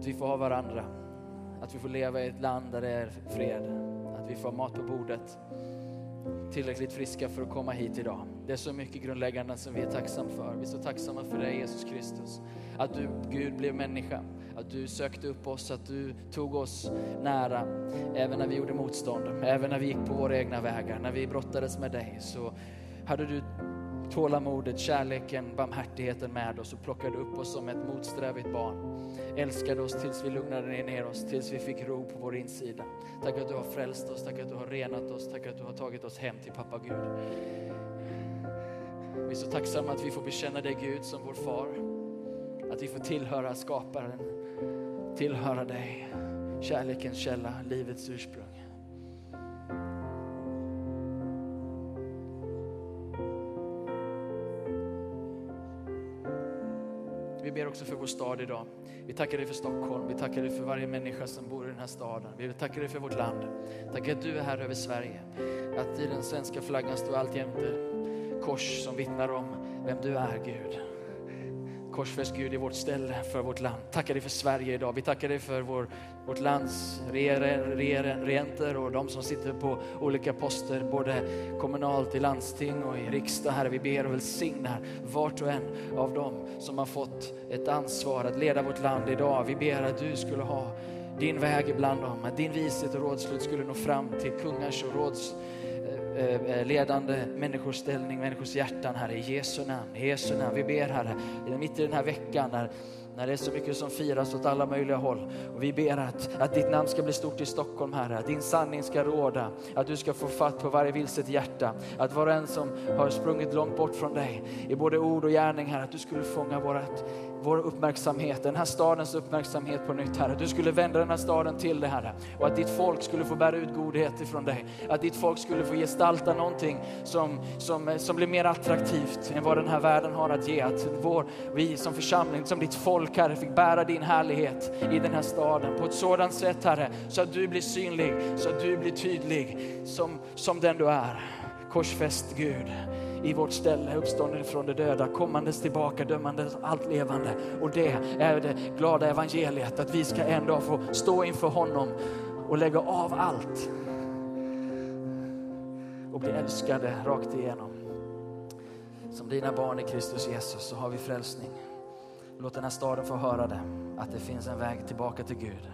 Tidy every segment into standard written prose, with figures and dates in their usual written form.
Att vi får ha varandra. Att vi får leva i ett land där det är fred. Att vi får mat på bordet. Tillräckligt friska för att komma hit idag. Det är så mycket grundläggande som vi är tacksamma för. Vi är så tacksamma för dig, Jesus Kristus. Att du, Gud, blev människa. Att du sökte upp oss, att du tog oss nära. Även när vi gjorde motstånd. Även när vi gick på våra egna vägar. När vi brottades med dig så hade du tålamodet, kärleken, barmhärtigheten med oss och plockade upp oss som ett motsträvigt barn. Älskade oss tills vi lugnade ner oss, tills vi fick ro på vår insida. Tack att du har frälst oss, tack att du har renat oss, tack att du har tagit oss hem till pappa Gud. Vi är så tacksamma att vi får bekänna dig, Gud, som vår far. Att vi får tillhöra skaparen, tillhöra dig, kärlekens källa, livets ursprung. Vi ber också för vår stad idag. Vi tackar dig för Stockholm. Vi tackar dig för varje människa som bor i den här staden. Vi tackar dig för vårt land. Tack att du är här över Sverige. Att i den svenska flaggan står alltjämt kors som vittnar om vem du är, Gud. Korsfäst Gud i vårt ställe för vårt land. Tackar dig för Sverige idag. Vi tackar dig för vårt lands regenter och de som sitter på olika poster, både kommunalt i landsting och i riksdag. Herre, vi ber och välsignar vart och en av dem som har fått ett ansvar att leda vårt land idag. Vi ber att du skulle ha din väg ibland dem, att din vishet och rådslut skulle nå fram till kungars och råds ledande människors ställning, människors hjärtan, Herre, i Jesu namn. Jesu namn, vi ber, Herre, mitt i den här veckan när det är så mycket som firas åt alla möjliga håll. Och vi ber att ditt namn ska bli stort i Stockholm, Herre. Att din sanning ska råda. Att du ska få fatt på varje vilset hjärta. Att var och en som har sprungit långt bort från dig i både ord och gärning, Herre, att du skulle fånga vår uppmärksamhet, den här stadens uppmärksamhet på nytt, Herre. Du skulle vända den här staden till det, Herre. Och att ditt folk skulle få bära ut godhet ifrån dig. Att ditt folk skulle få gestalta någonting som blir mer attraktivt än vad den här världen har att ge. Att vi som församling, som ditt folk, Herre, fick bära din härlighet i den här staden. På ett sådant sätt, Herre, så att du blir synlig, så att du blir tydlig som den du är. Korsfäst Gud i vårt ställe, uppstånden från de döda, kommandes tillbaka, dömandes allt levande. Och det är det glada evangeliet, att vi ska en dag få stå inför honom och lägga av allt och bli älskade rakt igenom. Som dina barn i Kristus Jesus så har vi frälsning. Låt den här staden få höra det, att det finns en väg tillbaka till Gud.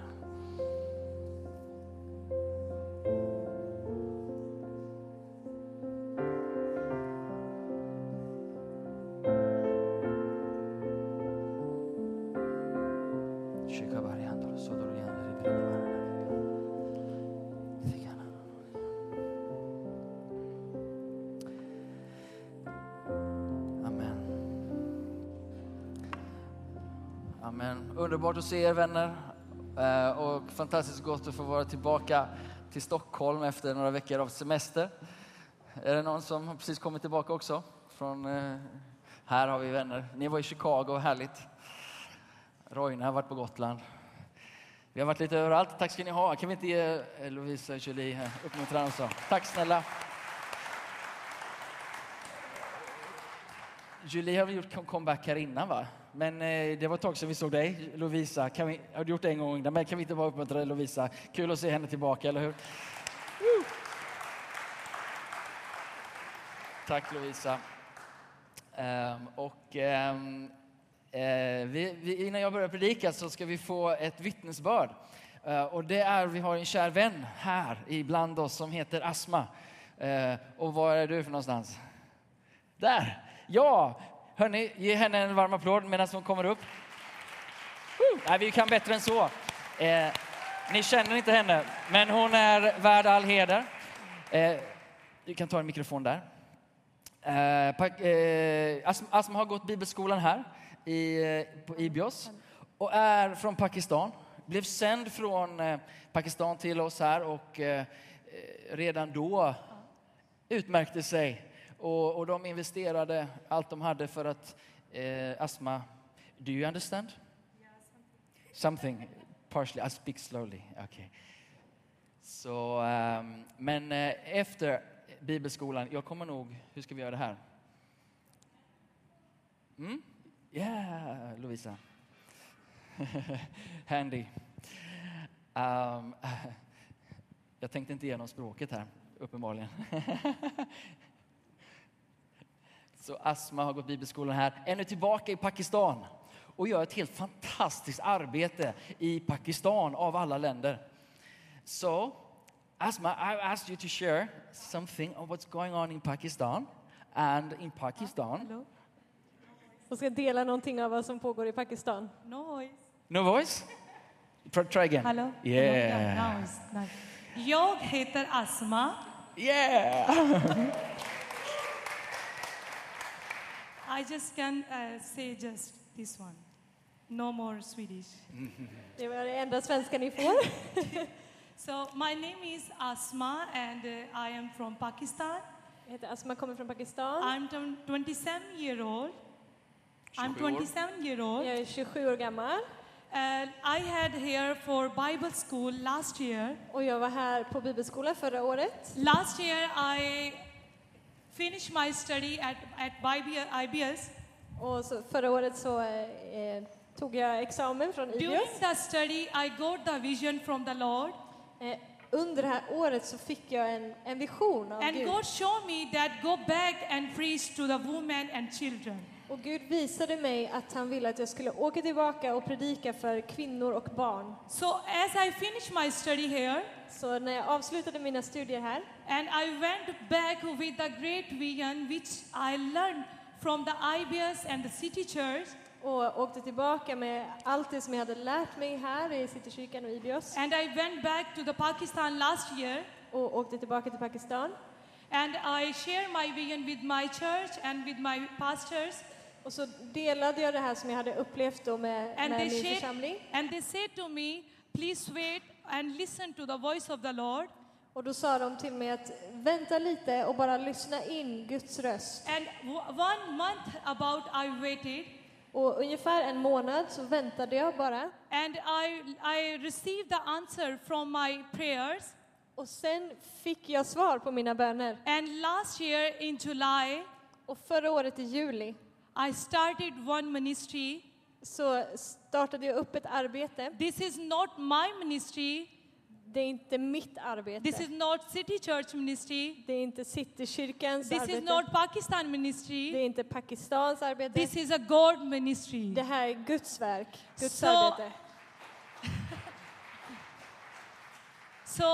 Underbart att se er, vänner, och fantastiskt gott att få vara tillbaka till Stockholm efter några veckor av semester. Är det någon som har precis kommit tillbaka också? Här har vi vänner. Ni var i Chicago, härligt. Royne har varit på Gotland. Vi har varit lite överallt. Tack ska ni ha. Kan vi inte ge Lovisa och Julie uppmuntran också? Tack snälla. Julie har väl gjort comeback här innan, va? Men det var ett tag sedan vi såg dig, Lovisa. Har du gjort det en gång? Men kan vi inte bara uppmuntra dig, Lovisa? Kul att se henne tillbaka, eller hur? Woo! Tack, Lovisa. Innan jag börjar predika så ska vi få ett vittnesbörd. Och det är, vi har en kär vän här ibland oss som heter Asma. Och var är du för någonstans? Där! Ja! Hörrni, ge henne en varm applåd medan hon kommer upp. Nej, vi kan bättre än så. Ni känner inte henne, men hon är värd all heder. Du kan ta en mikrofon där. Asma har gått bibelskolan här på IBIOS och är från Pakistan. Blev sänd från Pakistan till oss här och redan då utmärkte sig. Och de investerade allt de hade för att Asma, do you understand? Yeah, something. Partially, I speak slowly. Okay. So, men efter bibelskolan, jag kommer nog, hur ska vi göra det här? Ja, yeah, Lovisa. Handy. Jag tänkte inte igenom språket här, uppenbarligen. Så Asma har gått bibelskolan här. Ännu tillbaka i Pakistan. Och gör ett helt fantastiskt arbete i Pakistan av alla länder. So, Asma, I asked you to share something of what's going on in Pakistan. And in Pakistan... Hello. Och ska dela någonting av vad som pågår i Pakistan. No voice. No voice? Try again. Hello. Yeah. Hello. Jag heter Asma. Yeah. I just can say just this one. No more Swedish. Det var det enda svenska ni får. So my name is Asma and I am from Pakistan. Jag heter Asma, kommer från Pakistan. I'm 27 year old. I'm 27 year old. Jag är 27 år gammal. And I had here for Bible school last year. Och jag var här på bibelskola förra året. Last year I finished my study at IBIOS. Och så förra året så tog jag examen från IBIOS. During that study I got the vision from the Lord. Under det här året så fick jag en vision av Gud. And God showed me that go back and preach to the women and children. Och Gud visade mig att han ville att jag skulle åka tillbaka och predika för kvinnor och barn. So as I finished my study here, så när jag avslutade mina studier här, and I went back with the great vision which I learned from the IBIOS and the city church, och åkte tillbaka med allt det som jag hade lärt mig här i Citykyrkan och IBIOS. And I went back to the Pakistan last year, och åkte tillbaka till Pakistan. And I shared my vision with my church and with my pastors. Och så delade jag det här som jag hade upplevt då med min församling. And they said to me, please wait and listen to the voice of the Lord. Och då sa de till mig att vänta lite och bara lyssna in Guds röst. And one month about I waited. Och ungefär en månad så väntade jag bara. And I received the answer from my prayers. Och sen fick jag svar på mina böner. And last year in July. Och förra året i juli. I started one ministry. Så startade jag upp ett arbete. This is not my ministry. Det är inte mitt arbete. This is not City Church ministry. Det är inte Citykyrkans arbete. This is not Pakistan ministry. Det är inte Pakistans arbete. This is a God ministry. Det här är Guds verk, Guds arbete. So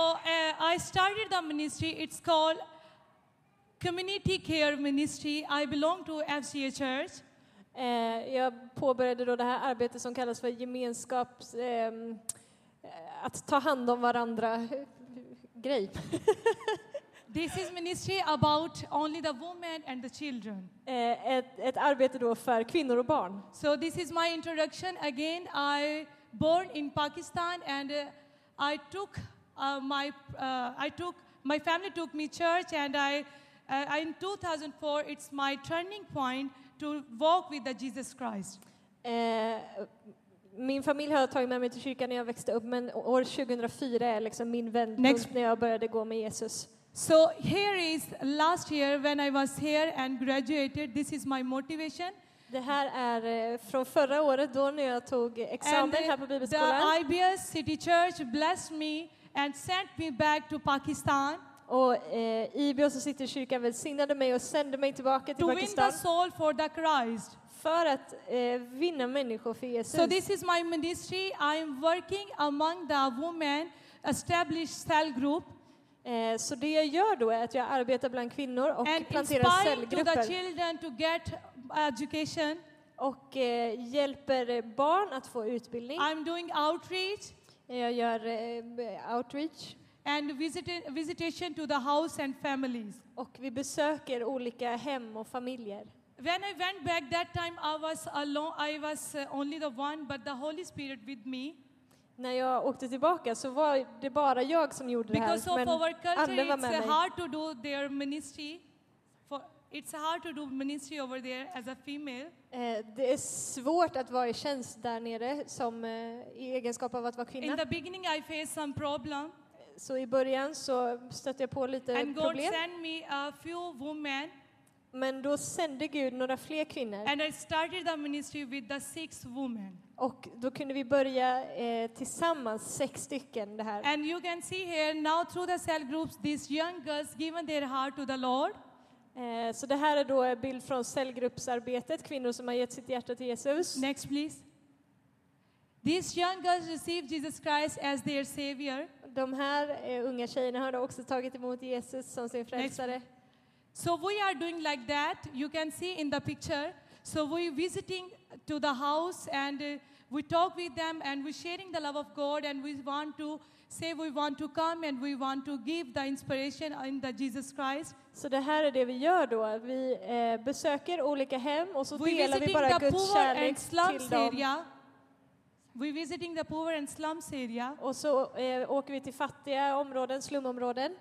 I started the ministry. It's called Community Care Ministry. I belong to FCA Church. Jag påbörjade då det här arbetet som kallas för gemenskaps att ta hand om varandra grej. This is ministry about only the women and the children. Ett arbete då för kvinnor och barn. So this is my introduction again. I born in Pakistan and my family took me church and I in 2004 it's my turning point to walk with the Jesus Christ. Min familj har tagit med mig till kyrkan när jag växte upp, men år 2004 är liksom min vändpunkt när jag började gå med Jesus. So here is last year when I was here and graduated. This is my motivation. Det här är från förra året då när jag tog examen här på bibelskolan. The IBIOS City Church blessed me and sent me back to Pakistan. Och IBIOS och Citykyrkan välsignade mig och sände mig tillbaka till Pakistan. To win the soul for the Christ. För att vinna människor för Jesus. So this is my ministry. I'm working among the women established cell group. Så det jag gör då är att jag arbetar bland kvinnor och planterar cellgrupper. To the children to get education. Och hjälper barn att få utbildning. I'm doing outreach. Jag gör outreach. And visitation to the house and families. Och vi besöker olika hem och familjer. When I went back that time I was alone, I was only the one, but the Holy Spirit with me. När jag åkte tillbaka så var det bara jag som gjorde Because det här. Because of our culture it's hard to do their ministry. It's hard to do ministry over there as a female. Det är svårt att vara i tjänst där nere som i egenskap av att vara kvinna. In the beginning I faced some problem. Så i början så stötte jag på lite And problem. God sent me a few women. Men då sände Gud några fler kvinnor. And I started the ministry with the 6 women. Och då kunde vi börja tillsammans 6 stycken det här. And you can see here now through the cell groups these young girls given their heart to the Lord. Så det här är då en bild från cellgruppsarbetet, kvinnor som har gett sitt hjärta till Jesus. Next please. These young girls received Jesus Christ as their savior. De här unga tjejerna har också tagit emot Jesus som sin frälsare. Next. So we are doing like that. You can see in the picture. So we visiting to the house and we talk with them and we sharing the love of God and we want to say we want to come and we want to give the inspiration in the Jesus Christ. Så det här är det vi gör då. Vi besöker olika hem och så delar vi bara Guds kärlek till dem. We visiting the poor and slums area. Och så åker vi till fattiga områden, slumområden.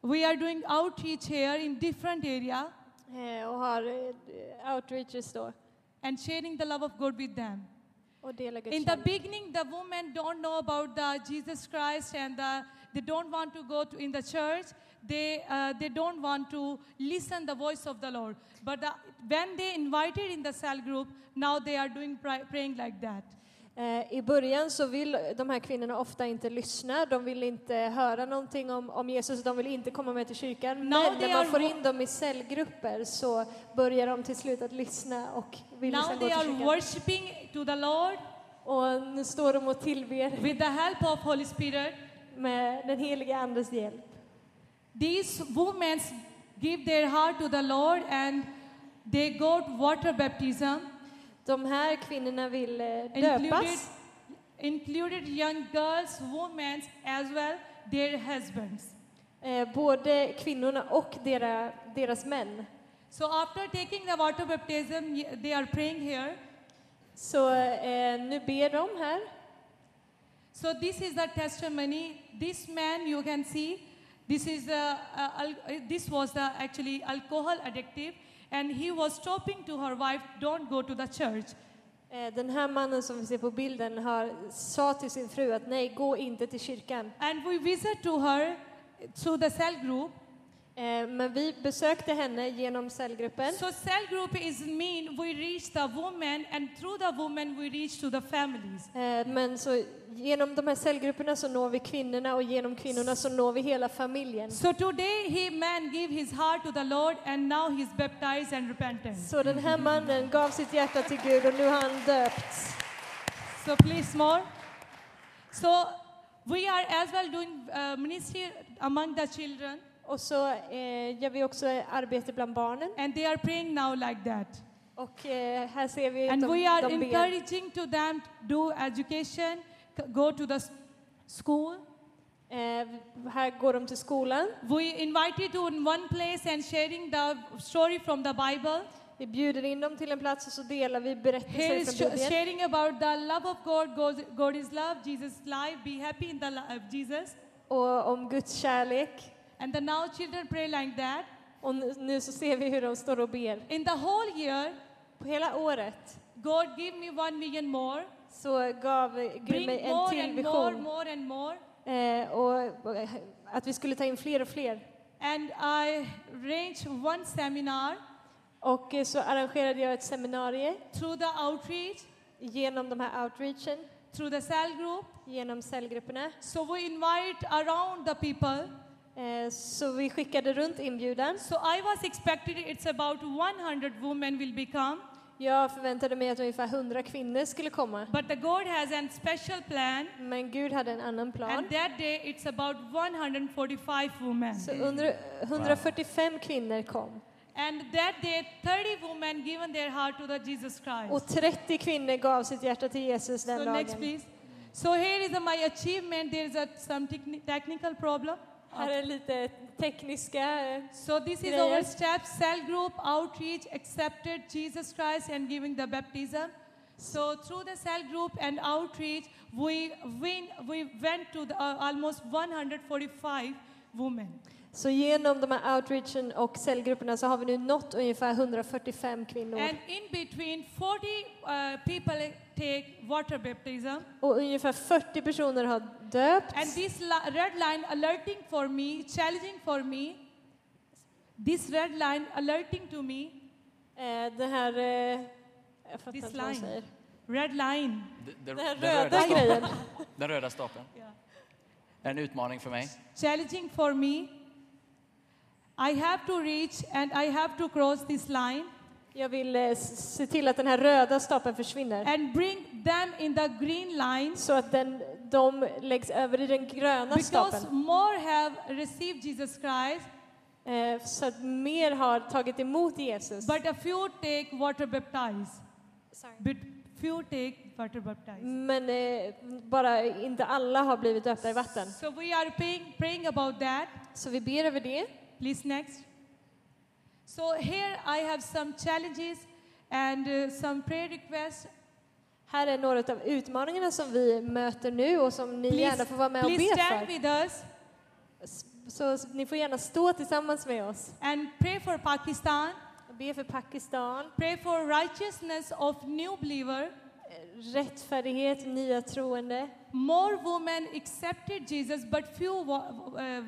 We are doing outreach here in different area. Och har outreaches då. And sharing the love of God with them. In the beginning, the women don't know about the Jesus Christ and they don't want to go to in the church. They don't want to listen the voice of the Lord. But when they invited in the cell group, now they are doing praying like that. I början så vill de här kvinnorna ofta inte lyssna. De vill inte höra någonting om Jesus. De vill inte komma med till kyrkan. Men när man får in dem i cellgrupper så börjar de till slut att lyssna och vill gå till kyrkan. Now they are worshiping to the Lord. Och nu står de och tillber. With the help of Holy Spirit. Med den heliga Andes hjälp. These women give their heart to the Lord and they got water baptism. De här kvinnorna vill döpas. Included young girls, women as well, their husbands. Både kvinnorna och deras män. So after taking the water baptism, they are praying here. Så nu ber de här. So this is the testimony. This man you can see. This was actually alcohol addictive. And he was stopping to her wife, don't go to the church. Den här mannen som vi ser på bilden sa till sin fru att nej, gå inte till kyrkan. And we visit to her through the cell group. Men vi besökte henne genom cellgruppen. So cell group is mean we reach the woman and through the woman we reach to the families. Men så genom de här cellgrupperna så når vi kvinnorna och genom kvinnorna så når vi hela familjen. So today he man gave his heart to the Lord and now he's baptized and repentant. Så den här mannen gav sitt hjärta till Gud och nu har han döpts. So please more. So we are as well doing ministry among the children. Och så gör vi också arbete bland barnen. And they are praying now like that. Och här ser vi att de ber. And we are encouraging to them to do education, go to the school. Här går de till skolan. We invited to one place and sharing the story from the Bible. Vi bjuder in dem till en plats och så delar vi berättelser från Bibeln. Sharing about the love of God, God is love, Jesus life, be happy in the love of Jesus. Och om Guds kärlek. And the now children pray like that. Och nu så ser vi hur de står och ber. In the whole year, på hela året. God give me 1 million more. Så gav Gud mig en till vision. More and more. Och att vi skulle ta in fler och fler. And I arranged one seminar. Och så arrangerade jag ett seminarium. Through the outreach. Genom de här outreachen. Through the cell group. Genom cellgrupperna. So we invite around the people. Så vi skickade runt inbjudan. So I was expected it's about 100 women will become. Jag förväntade mig att ungefär 100 kvinnor skulle komma. But the God has a special plan. Men Gud hade en annan plan. And that day it's about 145 women. Så 145 kvinnor kom. And that day 30 women given their heart to the Jesus Christ. Och 30 kvinnor gav sitt hjärta till Jesus den dagen. So next please. So here is my achievement. There is some technical problem. Här är lite tekniska. So this is our step, cell group, outreach, accepted Jesus Christ and giving the baptism. So through the cell group and outreach, we went to the, almost 145 women. Så genom de här outreachen och cellgrupperna så har vi nu nått ungefär 145 kvinnor. And in between 40 people take water baptism. Och ungefär 40 personer har döpts. And this red line alerting for me, challenging for me. This red line alerting to me. Det här jag fattar inte vad jag säger. Red line. Den röda grejen. Den röda stapeln. Yeah. Är en utmaning för mig. Challenging for me. I have to reach and I have to cross this line. Jag vill se till att den här röda stapeln försvinner. And bring them in the green line. Så att de läggs över i den gröna stapeln. Because more have received Jesus Christ. Så att mer har tagit emot Jesus. But a few take water baptize. Sorry. But few take water baptize. Men bara inte alla har blivit döpta i vatten. So we are praying about that. Så vi ber över det. Please next. So here I have some challenges and some prayer requests. Här är några av utmaningarna som vi möter nu och som ni gärna får vara med och be för. Please stand with us. Så ni får gärna stå tillsammans med oss. And pray for Pakistan. Be för Pakistan. Pray for righteousness of new believer. Rättfärdighet, nya troende. More women accepted Jesus but few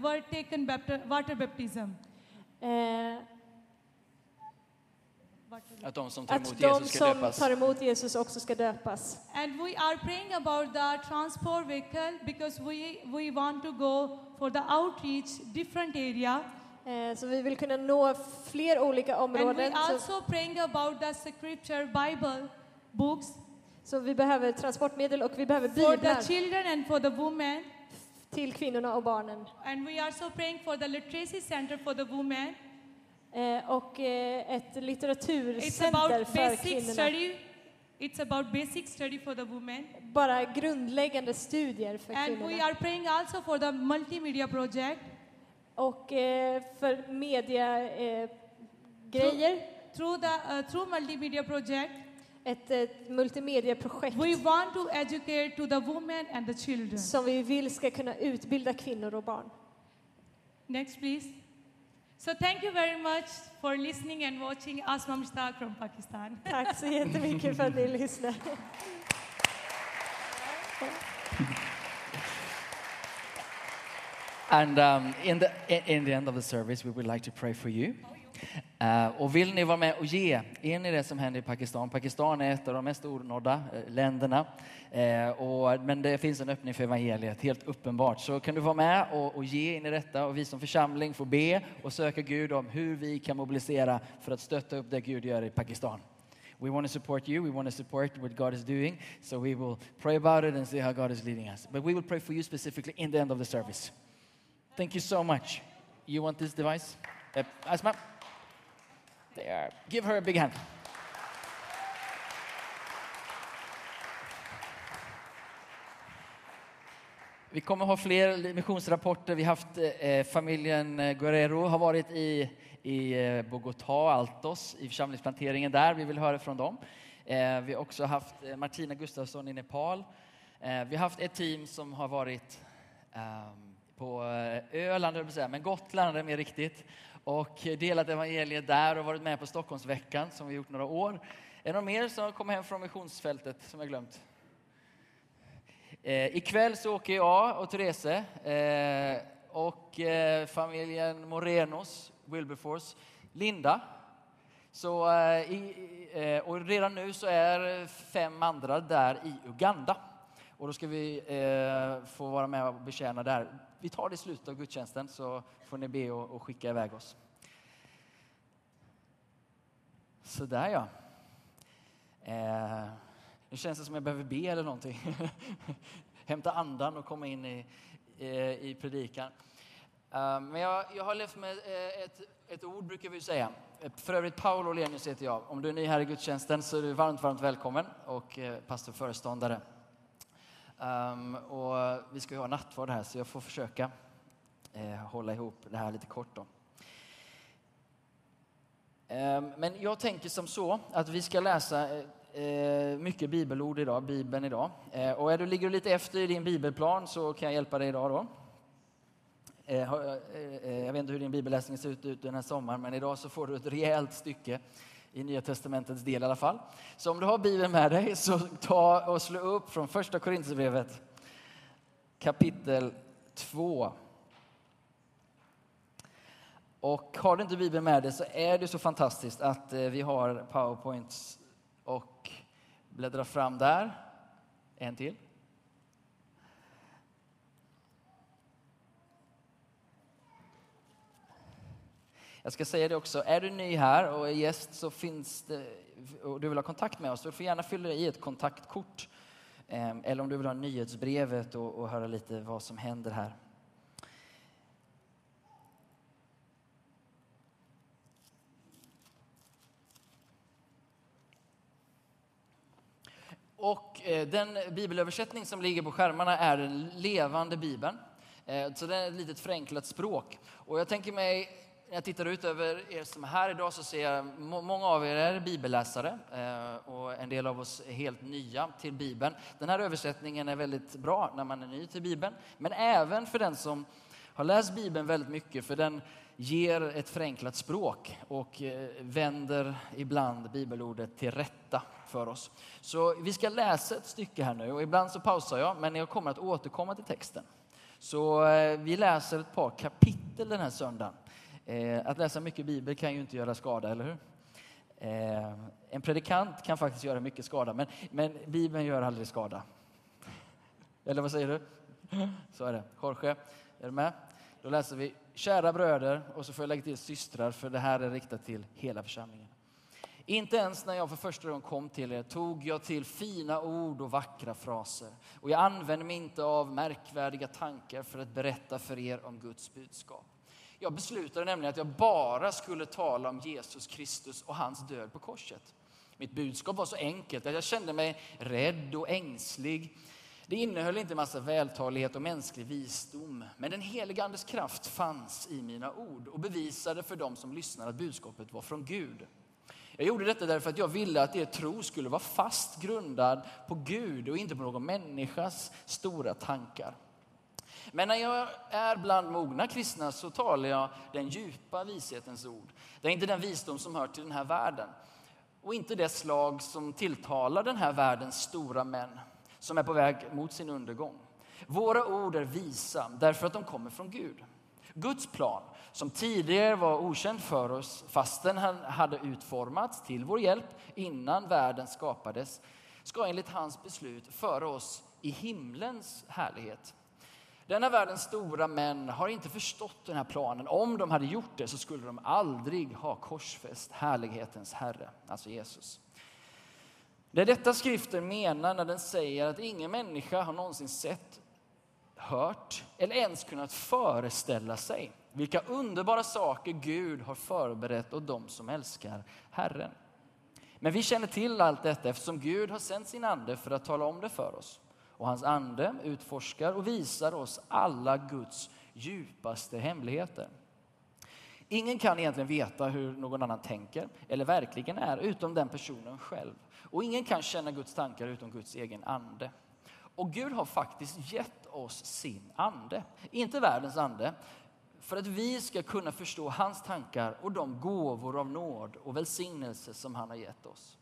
were taken water baptism. Att de som tar emot Jesus ska döpas. Också ska döpas. And we are praying about the transport vehicle because we want to go for the outreach different area. Så vi vill kunna nå fler olika områden. And we also praying about the scripture Bible books. Så vi behöver transportmedel och vi behöver biblar. For the children and for the women. Till kvinnorna och barnen. And we are also praying for the literacy center for the women. Och ett litteraturcenter för kvinnorna. It's about basic study for the women. Bara grundläggande studier för kvinnorna. And we are praying also for the multimedia project. Och för media grejer. Through multimedia project. Ett multimediaprojekt. We want to educate to the women and the children. Som vi vill ska kunna utbilda kvinnor och barn. Next please. So thank you very much for listening and watching Asma Mushtaq from Pakistan. Tack så jättemycket för att ni lyssnade. And in the end of the service we would like to pray for you. Och vill ni vara med och ge in i det som händer i Pakistan. Pakistan är ett av de mest ordnådda länderna. Men det finns en öppning för evangeliet, helt uppenbart. Så kan du vara med och ge in i detta. Och vi som församling får be och söka Gud om hur vi kan mobilisera för att stötta upp det Gud gör i Pakistan. We want to support you. We want to support what God is doing. So we will pray about it and see how God is leading us. But we will pray for you specifically in the end of the service. Thank you so much. You want this device? Asma? There. Give her a big hand. Vi kommer ha fler missionsrapporter. Vi har haft familjen Guerrero har varit i Bogota Altos i församlingsplanteringen där. Vi vill höra från dem. Vi har också haft Martina Gustafsson i Nepal. Vi har haft ett team som har varit på Öland, men Gotland är mer riktigt. Och delat evangeliet där och varit med på Stockholmsveckan som vi gjort några år. Är någon mer som kommer hem från missionsfältet som jag glömt? Ikväll så åker jag och Therese och familjen Morenos, Wilberforce, Linda. Så, och redan nu så är 5 andra där i Uganda. Och då ska vi få vara med och betjäna där. Vi tar det i slutet av gudstjänsten så får ni be och skicka iväg oss. Så där ja. Nu känns det som jag behöver be eller någonting. Hämta andan och komma in i predikan. Men jag har levt med ett ord brukar vi säga. För övrigt Paul och Lenius heter jag. Om du är ny här i gudstjänsten så är du varmt välkommen och pastor föreståndare. Och vi ska ju ha nattvard här så jag får försöka hålla ihop det här lite kort då. Men jag tänker som så att vi ska läsa mycket bibelord idag, Bibeln idag. Och är du ligger lite efter i din bibelplan så kan jag hjälpa dig idag då. Jag vet inte hur din bibelläsning ser ut den här sommaren, men idag så får du ett rejält stycke i Nya Testamentets del i alla fall. Så om du har Bibeln med dig så ta och slå upp från första Korinthierbrevet kapitel 2. Och har du inte Bibeln med dig så är det så fantastiskt att vi har PowerPoints och Bläddra fram där. En till. Jag ska säga det också. Är du ny här och är gäst så finns det, och du vill ha kontakt med oss, så du får gärna fylla i ett kontaktkort. Eller om du vill ha nyhetsbrevet och höra lite vad som händer här. Och den bibelöversättning som ligger på skärmarna är den Levande Bibeln. Så den är ett litet förenklat språk. Och jag tänker mig, när jag tittar ut över er som är här idag, så ser jag många av er är bibelläsare. Och en del av oss är helt nya till Bibeln. Den här översättningen är väldigt bra när man är ny till Bibeln. Men även för den som har läst Bibeln väldigt mycket. För den ger ett förenklat språk och vänder ibland bibelordet till rätta för oss. Så vi ska läsa ett stycke här nu. Och ibland så pausar jag, men jag kommer att återkomma till texten. Så vi läser ett par kapitel den här söndagen. Att läsa mycket bibel kan ju inte göra skada, eller hur? En predikant kan faktiskt göra mycket skada, men Bibeln gör aldrig skada. Eller vad säger du? Så är det. Jorge, är du med? Då läser vi kära bröder, och så får jag lägga till systrar, för det här är riktat till hela församlingen. Inte ens när jag för första gången kom till er tog jag till fina ord och vackra fraser. Och jag använde mig inte av märkvärdiga tankar för att berätta för er om Guds budskap. Jag beslutade nämligen att jag bara skulle tala om Jesus Kristus och hans död på korset. Mitt budskap var så enkelt att jag kände mig rädd och ängslig. Det innehöll inte massa vältalighet och mänsklig visdom. Men den helige Andes kraft fanns i mina ord och bevisade för dem som lyssnade att budskapet var från Gud. Jag gjorde detta därför att jag ville att er tro skulle vara fast grundad på Gud och inte på någon människas stora tankar. Men när jag är bland mogna kristna så talar jag den djupa vishetens ord. Det är inte den visdom som hör till den här världen. Och inte det slag som tilltalar den här världens stora män som är på väg mot sin undergång. Våra ord är visa därför att de kommer från Gud. Guds plan, som tidigare var okänd för oss fastän han hade utformats till vår hjälp innan världen skapades, ska enligt hans beslut föra oss i himlens härlighet. Denna världens stora män har inte förstått den här planen. Om de hade gjort det så skulle de aldrig ha korsfäst härlighetens herre, alltså Jesus. Det är detta skriften menar när den säger att ingen människa har någonsin sett, hört eller ens kunnat föreställa sig vilka underbara saker Gud har förberett åt dem som älskar Herren. Men vi känner till allt detta eftersom Gud har sänt sin ande för att tala om det för oss. Och hans ande utforskar och visar oss alla Guds djupaste hemligheter. Ingen kan egentligen veta hur någon annan tänker eller verkligen är utom den personen själv. Och ingen kan känna Guds tankar utom Guds egen ande. Och Gud har faktiskt gett oss sin ande, inte världens ande, för att vi ska kunna förstå hans tankar och de gåvor av nåd och välsignelse som han har gett oss.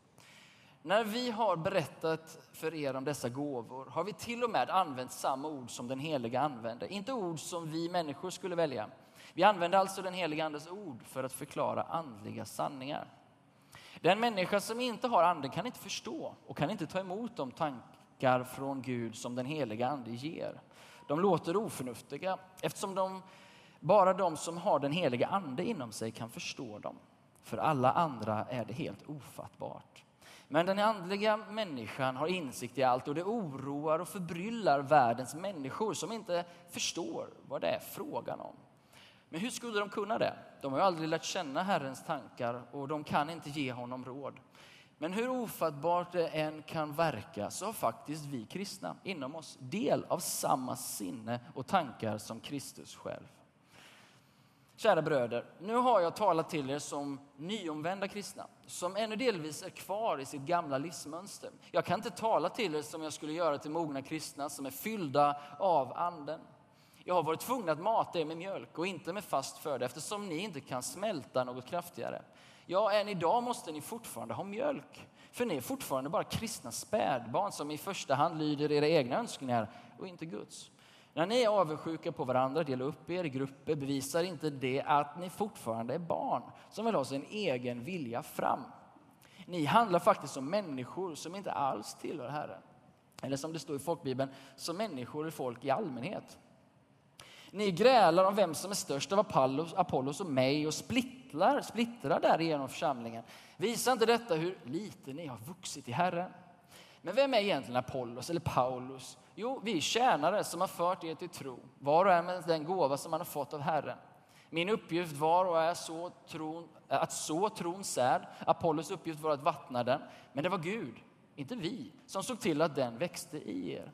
När vi har berättat för er om dessa gåvor har vi till och med använt samma ord som den heliga använde. Inte ord som vi människor skulle välja. Vi använder alltså den heliga andes ord för att förklara andliga sanningar. Den människa som inte har anden kan inte förstå och kan inte ta emot de tankar från Gud som den heliga ande ger. De låter oförnuftiga eftersom bara de som har den heliga ande inom sig kan förstå dem. För alla andra är det helt ofattbart. Men den andliga människan har insikt i allt och det oroar och förbryllar världens människor som inte förstår vad det är frågan om. Men hur skulle de kunna det? De har ju aldrig lärt känna Herrens tankar och de kan inte ge honom råd. Men hur ofattbart det än kan verka så har faktiskt vi kristna inom oss del av samma sinne och tankar som Kristus själv. Kära bröder, nu har jag talat till er som nyomvända kristna, som ännu delvis är kvar i sitt gamla livsmönster. Jag kan inte tala till er som jag skulle göra till mogna kristna som är fyllda av anden. Jag har varit tvungen att mata er med mjölk och inte med fast föda eftersom ni inte kan smälta något kraftigare. Ja, än idag måste ni fortfarande ha mjölk, för ni är fortfarande bara kristna spädbarn som i första hand lyder era egna önskningar och inte Guds. När ni är avundsjuka på varandra, dela upp er i grupper, bevisar inte det att ni fortfarande är barn som vill ha sin egen vilja fram. Ni handlar faktiskt som människor som inte alls tillhör Herren. Eller som det står i Folkbibeln, som människor och folk i allmänhet. Ni grälar om vem som är störst av Apollos och mig och splittrar därigenom församlingen. Visar inte detta hur lite ni har vuxit i Herren? Men vem är egentligen Apollos eller Paulus? Jo, vi är tjänare som har fört er till tro. Var och en med den gåva som man har fått av Herren. Min uppgift var och är att så trons säd. Apollos uppgift var att vattna den. Men det var Gud, inte vi, som såg till att den växte i er.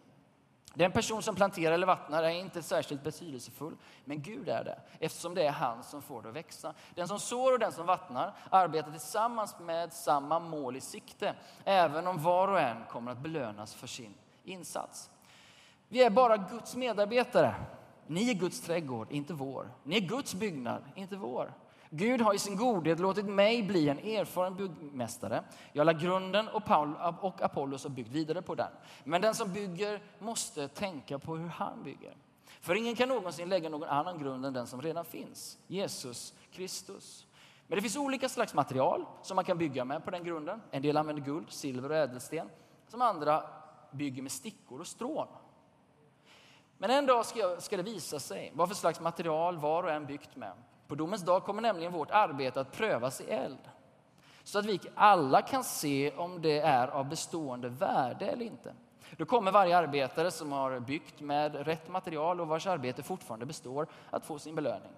Den person som planterar eller vattnar är inte särskilt betydelsefull. Men Gud är det, eftersom det är han som får det att växa. Den som sår och den som vattnar arbetar tillsammans med samma mål i sikte. Även om var och en kommer att belönas för sin insats. Vi är bara Guds medarbetare. Ni är Guds trädgård, inte vår. Ni är Guds byggnad, inte vår. Gud har i sin godhet låtit mig bli en erfaren byggmästare. Jag la grunden och Apollos har byggt vidare på den. Men den som bygger måste tänka på hur han bygger. För ingen kan någonsin lägga någon annan grund än den som redan finns. Jesus Kristus. Men det finns olika slags material som man kan bygga med på den grunden. En del använder guld, silver och ädelsten. Som andra bygger med stickor och strån. Men en dag ska det visa sig vad för slags material var och en byggt med. På domens dag kommer nämligen vårt arbete att prövas i eld. Så att vi alla kan se om det är av bestående värde eller inte. Då kommer varje arbetare som har byggt med rätt material och vars arbete fortfarande består att få sin belöning.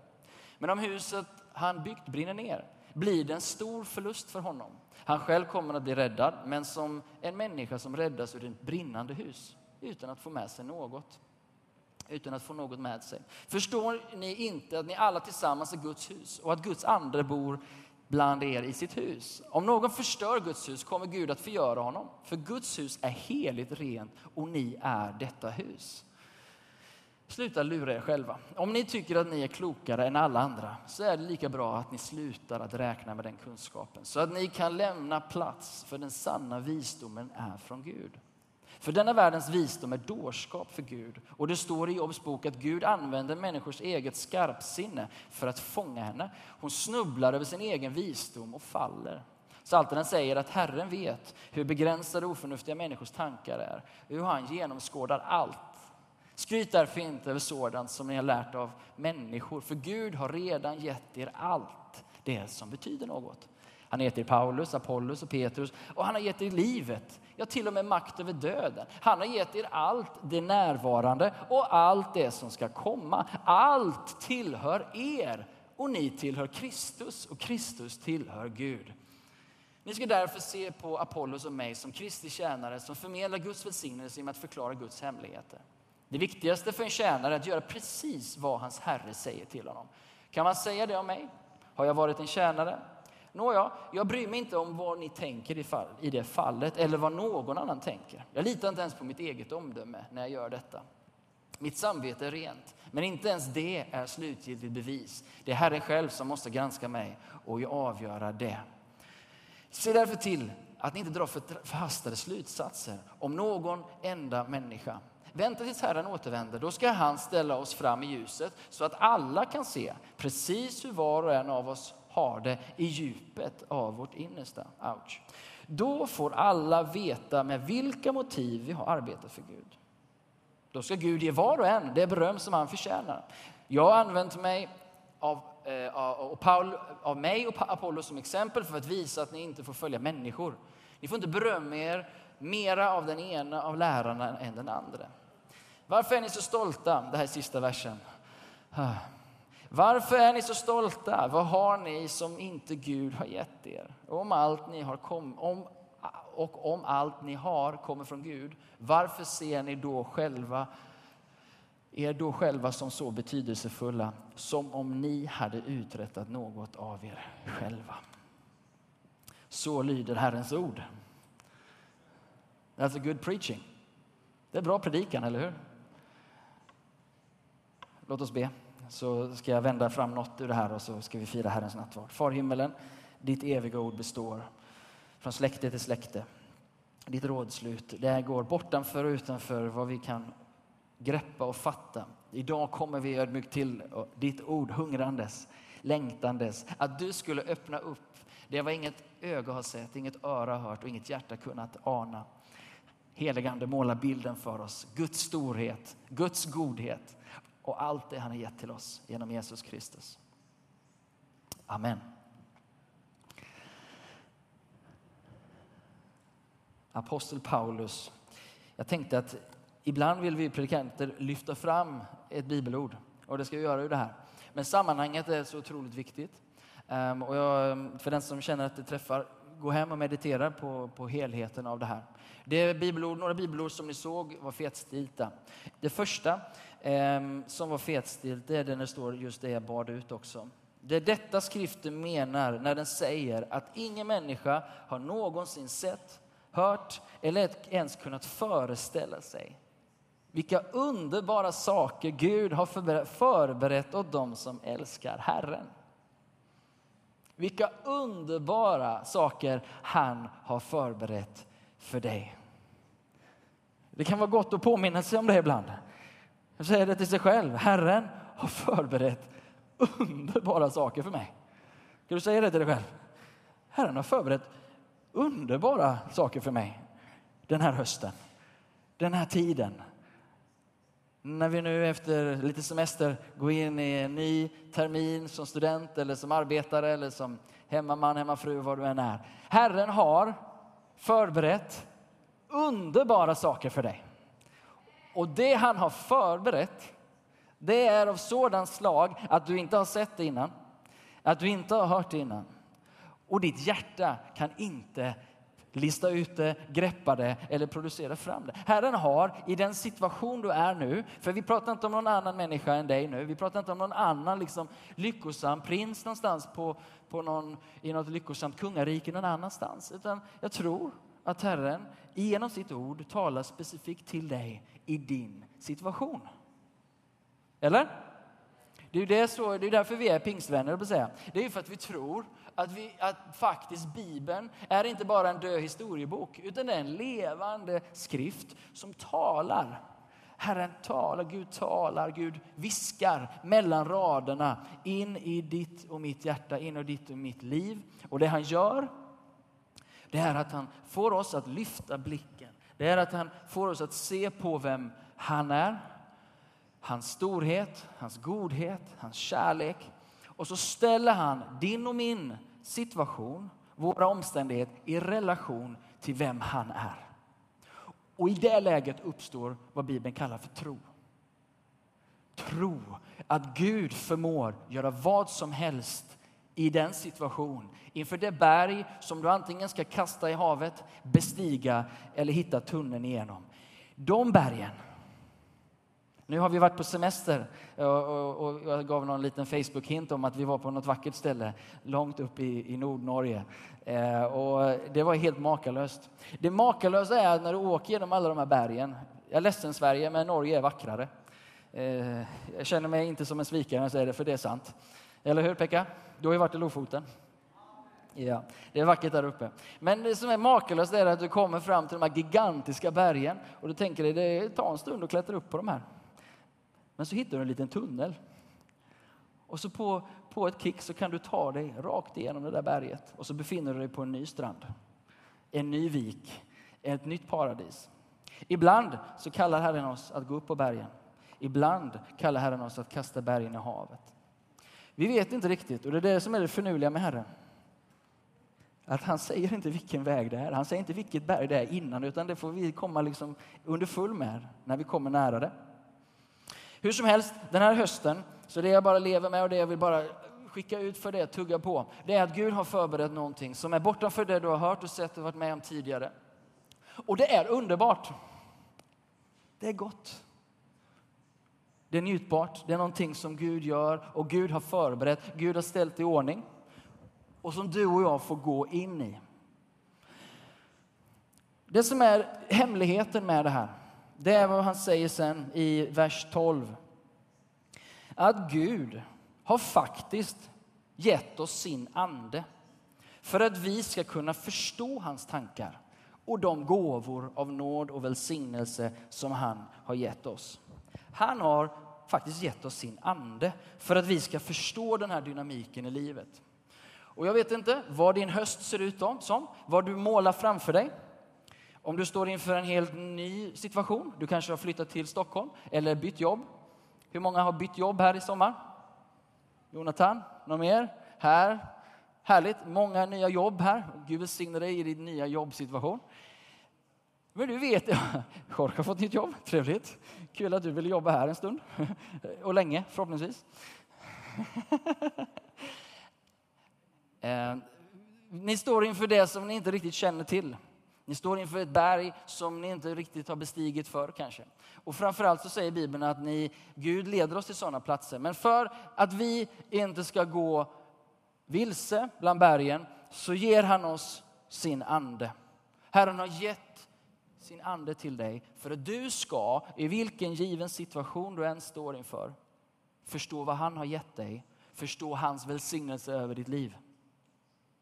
Men om huset han byggt brinner ner blir det en stor förlust för honom. Han själv kommer att bli räddad, men som en människa som räddas ur ett brinnande hus utan att få med sig något. Utan att få något med sig. Förstår ni inte att ni alla tillsammans är Guds hus och att Guds ande bor bland er i sitt hus? Om någon förstör Guds hus kommer Gud att förgöra honom. För Guds hus är heligt rent och ni är detta hus. Sluta lura er själva. Om ni tycker att ni är klokare än alla andra så är det lika bra att ni slutar att räkna med den kunskapen. Så att ni kan lämna plats för den sanna visdomen är från Gud. För denna världens visdom är dårskap för Gud. Och det står i Jobs bok att Gud använder människors eget skarpsinne för att fånga henne. Hon snubblar över sin egen visdom och faller. Psaltaren säger att Herren vet hur begränsade och oförnuftiga människors tankar är. Hur han genomskådar allt. Skryt därför inte över sådant som ni har lärt av människor. För Gud har redan gett er allt det som betyder något. Han heter Paulus, Apollos och Petrus. Och han har gett er livet. Ja, till och med makt över döden. Han har gett er allt det närvarande och allt det som ska komma. Allt tillhör er. Och ni tillhör Kristus. Och Kristus tillhör Gud. Ni ska därför se på Apollos och mig som Kristi tjänare. Som förmedlar Guds välsignelse genom att förklara Guds hemligheter. Det viktigaste för en tjänare är att göra precis vad hans herre säger till honom. Kan man säga det om mig? Har jag varit en tjänare? Nåja, jag bryr mig inte om vad ni tänker i det fallet eller vad någon annan tänker. Jag litar inte ens på mitt eget omdöme när jag gör detta. Mitt samvete är rent, men inte ens det är slutgiltigt bevis. Det är Herren själv som måste granska mig och jag avgöra det. Se därför till att ni inte drar förhastade slutsatser om någon enda människa. Vänta tills Herren återvänder. Då ska han ställa oss fram i ljuset så att alla kan se precis hur var och en av oss har det i djupet av vårt innersta. Ouch. Då får alla veta med vilka motiv vi har arbetat för Gud. Då ska Gud ge var och en det beröm som han förtjänar. Jag har använt mig av mig och Apollos som exempel för att visa att ni inte får följa människor. Ni får inte berömma er mera av den ena av lärarna än den andra. Varför är ni så stolta? Det här är sista versen. Varför är ni så stolta? Vad har ni som inte Gud har gett er? Om allt ni har kommer från Gud, varför ser ni då själva som så betydelsefulla som om ni hade uträttat något av er själva? Så lyder Herrens ord. That's a good preaching. Det är bra predikan, eller hur? Låt oss be. Så ska jag vända fram något ur det här och så ska vi fira Herrens nattvard. Far himmelen, ditt eviga ord består från släkte till släkte. Ditt rådslut, det går bortanför och utanför vad vi kan greppa och fatta. Idag kommer vi ödmjukt till ditt ord hungrandes, längtandes. Att du skulle öppna upp Det var inget öga har sett, inget öra hört och inget hjärta kunnat ana. Helig Ande målar bilden för oss. Guds storhet, Guds godhet och allt det han har gett till oss genom Jesus Kristus. Amen. Apostel Paulus. Jag tänkte att ibland vill vi predikanter lyfta fram ett bibelord. Och det ska vi göra i det här. Men sammanhanget är så otroligt viktigt. Och för den som känner att det träffar, gå hem och meditera på helheten av det här. Det är bibelord, några bibelord som ni såg var fetstilta. Det första som var fetstilt, det är den där står just det jag bad ut också. Det är detta skriften menar när den säger att ingen människa har någonsin sett, hört eller ens kunnat föreställa sig vilka underbara saker Gud har förberett åt dem som älskar Herren. Vilka underbara saker han har förberett för dig. Det kan vara gott att påminna sig om det ibland. Jag säger det till sig själv. Herren har förberett underbara saker för mig. Kan du säga det till dig själv? Herren har förberett underbara saker för mig. Den här hösten. Den här tiden. När vi nu efter lite semester går in i en ny termin som student eller som arbetare eller som hemmaman, hemmafru, vad du än är. Herren har förberett underbara saker för dig. Och det han har förberett, det är av sådan slag att du inte har sett det innan. Att du inte har hört det innan. Och ditt hjärta kan inte lista ut det, greppa det eller producera fram det. Herren har i den situation du är nu, för vi pratar inte om någon annan människa än dig nu. Vi pratar inte om någon annan liksom, lyckosam prins någonstans på någon, i något lyckosamt kungarike någon annanstans. Utan jag tror att Herren genom sitt ord talar specifikt till dig i din situation. Eller? Det är ju det är därför vi är pingstvänner att säga. Det är ju för att vi tror att faktiskt Bibeln är inte bara en död historiebok utan det är en levande skrift som talar. Herren talar, Gud viskar mellan raderna in i ditt och mitt hjärta, in i ditt och mitt liv. Och det han gör, det är att han får oss att lyfta blicken. Det är att han får oss att se på vem han är. Hans storhet, hans godhet, hans kärlek. Och så ställer han din och min situation, våra omständigheter i relation till vem han är. Och i det läget uppstår vad Bibeln kallar för tro. Tro att Gud förmår göra vad som helst i den situation. Inför det berg som du antingen ska kasta i havet, bestiga eller hitta tunneln igenom. De bergen. Nu har vi varit på semester och jag gav någon liten Facebook-hint om att vi var på något vackert ställe långt upp i Nordnorge. Och det var helt makalöst. Det makalösa är när du åker genom alla de här bergen. Jag är ledsen Sverige, men Norge är vackrare. Jag känner mig inte som en svikare när jag säger det, för det är sant. Eller hur Pekka? Du har ju varit i Lofoten. Ja, det är vackert där uppe. Men det som är makalöst är att du kommer fram till de här gigantiska bergen. Och du tänker dig, det tar en stund att klättra upp på de här. Men så hittar du en liten tunnel. Och så på ett kick så kan du ta dig rakt igenom det där berget. Och så befinner du dig på en ny strand. En ny vik. Ett nytt paradis. Ibland så kallar Herren oss att gå upp på bergen. Ibland kallar Herren oss att kasta bergen i havet. Vi vet inte riktigt. Och det är det som är det förnuliga med Herren. Att han säger inte vilken väg det är. Han säger inte vilket berg det är innan. Utan det får vi komma liksom under full med när vi kommer nära det. Hur som helst, den här hösten, så det jag bara lever med och det jag vill bara skicka ut för det, tugga på, det är att Gud har förberett någonting som är bortanför det du har hört och sett och varit med om tidigare. Och det är underbart. Det är gott. Det är njutbart. Det är någonting som Gud gör och Gud har förberett. Gud har ställt i ordning. Och som du och jag får gå in i. Det som är hemligheten med det här. Det är vad han säger sen i vers 12. Att Gud har faktiskt gett oss sin ande. För att vi ska kunna förstå hans tankar. Och de gåvor av nåd och välsignelse som han har gett oss. Han har faktiskt gett oss sin ande. För att vi ska förstå den här dynamiken i livet. Och jag vet inte vad din höst ser ut som, vad du målar framför dig. Om du står inför en helt ny situation, du kanske har flyttat till Stockholm eller bytt jobb. Hur många har bytt jobb här i sommar? Jonathan, någon mer? Här, härligt, många nya jobb här. Gud välsigne dig i din nya jobbsituation. Men du vet, Jorge har fått nytt jobb, trevligt. Kul att du vill jobba här en stund. Och länge, förhoppningsvis. Ni står inför det som ni inte riktigt känner till. Ni står inför ett berg som ni inte riktigt har bestigit för kanske. Och framförallt så säger Bibeln att Gud leder oss till sådana platser. Men för att vi inte ska gå vilse bland bergen så ger han oss sin ande. Herren har gett sin ande till dig för att du ska, i vilken given situation du än står inför, förstå vad han har gett dig. Förstå hans välsignelse över ditt liv.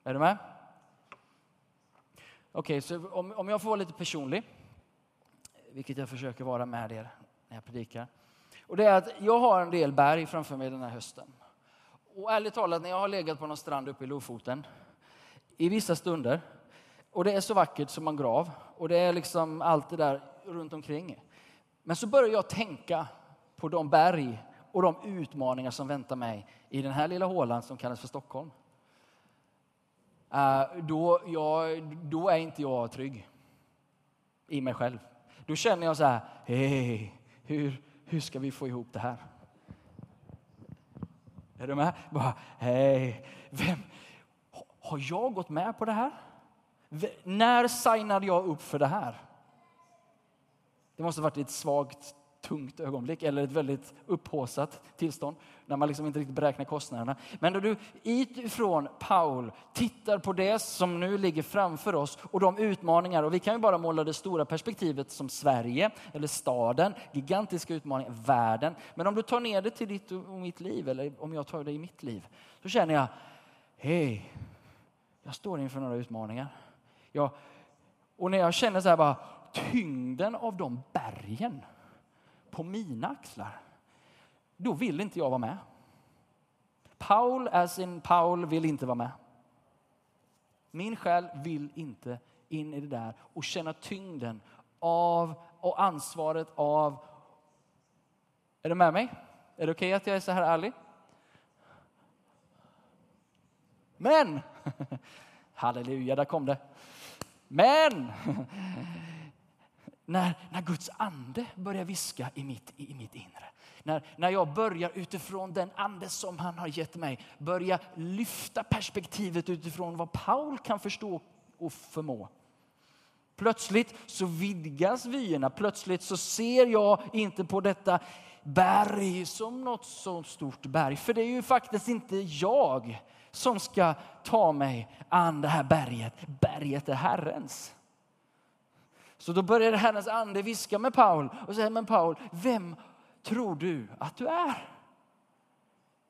Är du med? Okej, så om jag får vara lite personlig, vilket jag försöker vara med er när jag predikar. Och det är att jag har en del berg framför mig den här hösten. Och ärligt talat, när jag har legat på någon strand uppe i Lofoten, i vissa stunder, och det är så vackert som en grav, och det är liksom allt det där runt omkring. Men så börjar jag tänka på de berg och de utmaningar som väntar mig i den här lilla hålan som kallas för Stockholm. Då är inte jag trygg i mig själv. Då känner jag så här, hur ska vi få ihop det här? Är du med? Har jag gått med på det här? När signade jag upp för det här? Det måste ha varit ett svagt, tungt ögonblick eller ett väldigt upphåsat tillstånd när man liksom inte riktigt beräknar kostnaderna. Men då du ifrån Paul tittar på det som nu ligger framför oss och de utmaningar, och vi kan ju bara måla det stora perspektivet som Sverige eller staden, gigantiska utmaningar, världen. Men om du tar ner det till ditt och mitt liv, eller om jag tar det i mitt liv, så känner jag, jag står inför några utmaningar. Och när jag känner så här bara tyngden av de bergen på mina axlar, då vill inte jag vara med. Paul vill inte vara med. Min själ vill inte in i det där och känna tyngden av och ansvaret av. Är du med mig? Är det okej att jag är så här ärlig? Men halleluja, där kom det. Men När Guds ande börjar viska i mitt inre. När jag börjar utifrån den ande som han har gett mig. Börja lyfta perspektivet utifrån vad Paul kan förstå och förmå. Plötsligt så vidgas vyerna. Plötsligt så ser jag inte på detta berg som något så stort berg. För det är ju faktiskt inte jag som ska ta mig an det här berget. Berget är Herrens. Så då började Herrens ande viska med Paul och säga, men Paul, vem tror du att du är?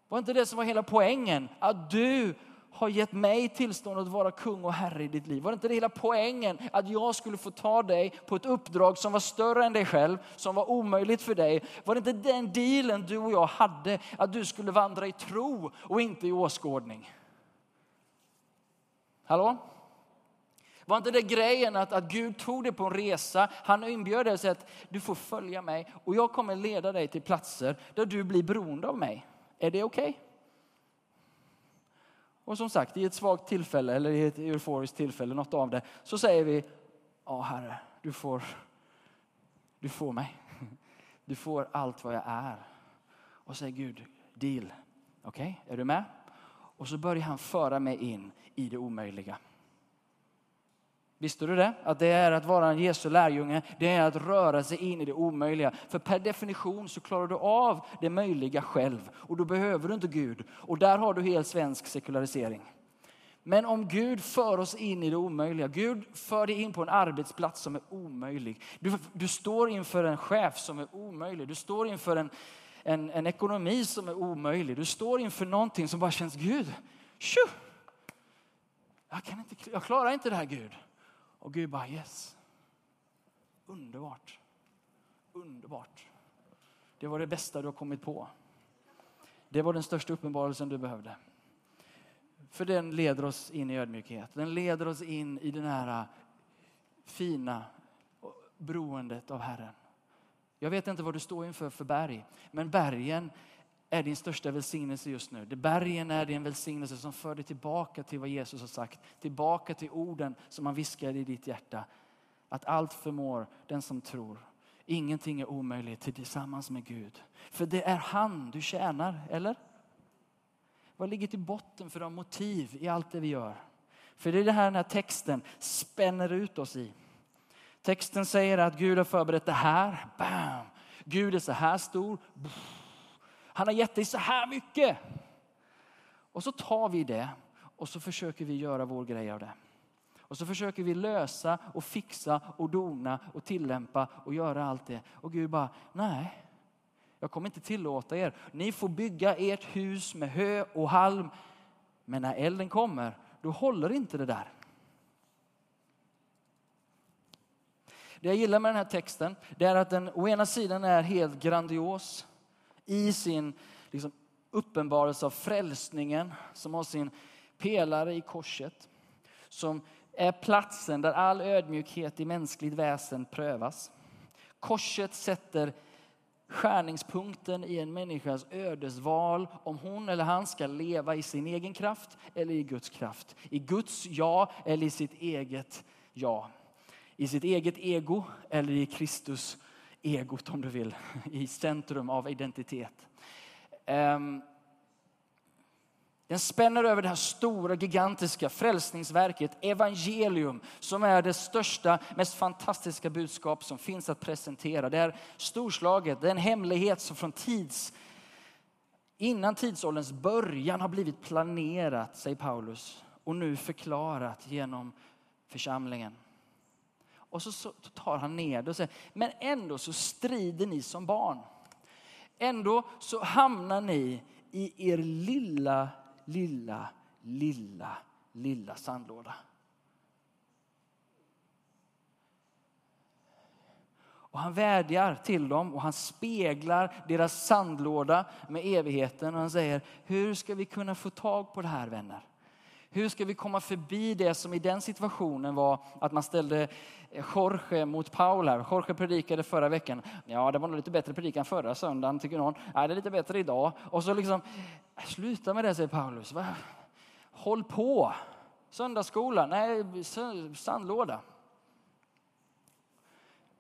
Var inte det som var hela poängen? Att du har gett mig tillstånd att vara kung och herre i ditt liv. Var inte det hela poängen att jag skulle få ta dig på ett uppdrag som var större än dig själv, som var omöjligt för dig? Var det inte den dealen du och jag hade, att du skulle vandra i tro och inte i åskådning? Hallå? Var inte det grejen att Gud tog dig på en resa? Han inbjöd dig och sa att du får följa mig och jag kommer leda dig till platser där du blir beroende av mig. Är det okej? Och som sagt, i ett svagt tillfälle eller i ett euforiskt tillfälle, något av det, så säger vi, ja herre, du får mig. Du får allt vad jag är. Och säger Gud, deal. Okej, är du med? Och så börjar han föra mig in i det omöjliga. Visste du det? Att det är att vara en Jesu lärjunge. Det är att röra sig in i det omöjliga. För per definition så klarar du av det möjliga själv. Och då behöver du inte Gud. Och där har du helt svensk sekularisering. Men om Gud för oss in i det omöjliga. Gud för dig in på en arbetsplats som är omöjlig. Du står inför en chef som är omöjlig. Du står inför en ekonomi som är omöjlig. Du står inför någonting som bara känns, Gud, jag klarar inte det här, Gud. Och Gud bara, yes. Underbart. Underbart. Det var det bästa du har kommit på. Det var den största uppenbarelsen du behövde. För den leder oss in i ödmjukhet. Den leder oss in i den här fina beroendet av Herren. Jag vet inte vad du står inför för berg. Men bergen är din största välsignelse just nu. Det bergen är din välsignelse som för dig tillbaka till vad Jesus har sagt. Tillbaka till orden som han viskar i ditt hjärta. Att allt förmår den som tror. Ingenting är omöjligt tillsammans med Gud. För det är han du tjänar, eller? Vad ligger till botten för de motiv i allt det vi gör? För det är det här den här texten spänner ut oss i. Texten säger att Gud har förberett det här. Bam. Gud är så här stor. Han har gett dig så här mycket. Och så tar vi det och så försöker vi göra vår grej av det. Och så försöker vi lösa och fixa och dona och tillämpa och göra allt det. Och Gud bara, nej. Jag kommer inte tillåta er. Ni får bygga ert hus med hö och halm. Men när elden kommer, då håller inte det där. Det jag gillar med den här texten, det är att den å ena sidan är helt grandios. I sin liksom, uppenbarelse av frälsningen som har sin pelare i korset. Som är platsen där all ödmjukhet i mänskligt väsen prövas. Korset sätter skärningspunkten i en människas ödesval om hon eller han ska leva i sin egen kraft eller i Guds kraft. I Guds ja eller i sitt eget ja. I sitt eget ego eller i Kristus egot om du vill. I centrum av identitet. Den spänner över det här stora, gigantiska frälsningsverket, evangelium, som är det största, mest fantastiska budskap som finns att presentera. Det är storslaget, det är en hemlighet som från innan tidsålderns början har blivit planerat, säger Paulus, och nu förklarat genom församlingen. Och så tar han ner och säger, men ändå så strider ni som barn. Ändå så hamnar ni i er lilla sandlåda. Och han vädjar till dem och han speglar deras sandlåda med evigheten. Och han säger, hur ska vi kunna få tag på det här, vänner? Hur ska vi komma förbi det som i den situationen var att man ställde Jorge mot Paul här. Jorge predikade förra veckan. Ja, det var nog lite bättre predikan förra söndagen, tycker någon. Nej, det är lite bättre idag. Och så liksom, sluta med det, säger Paulus. Va? Håll på. Söndagsskola. Nej, sandlåda.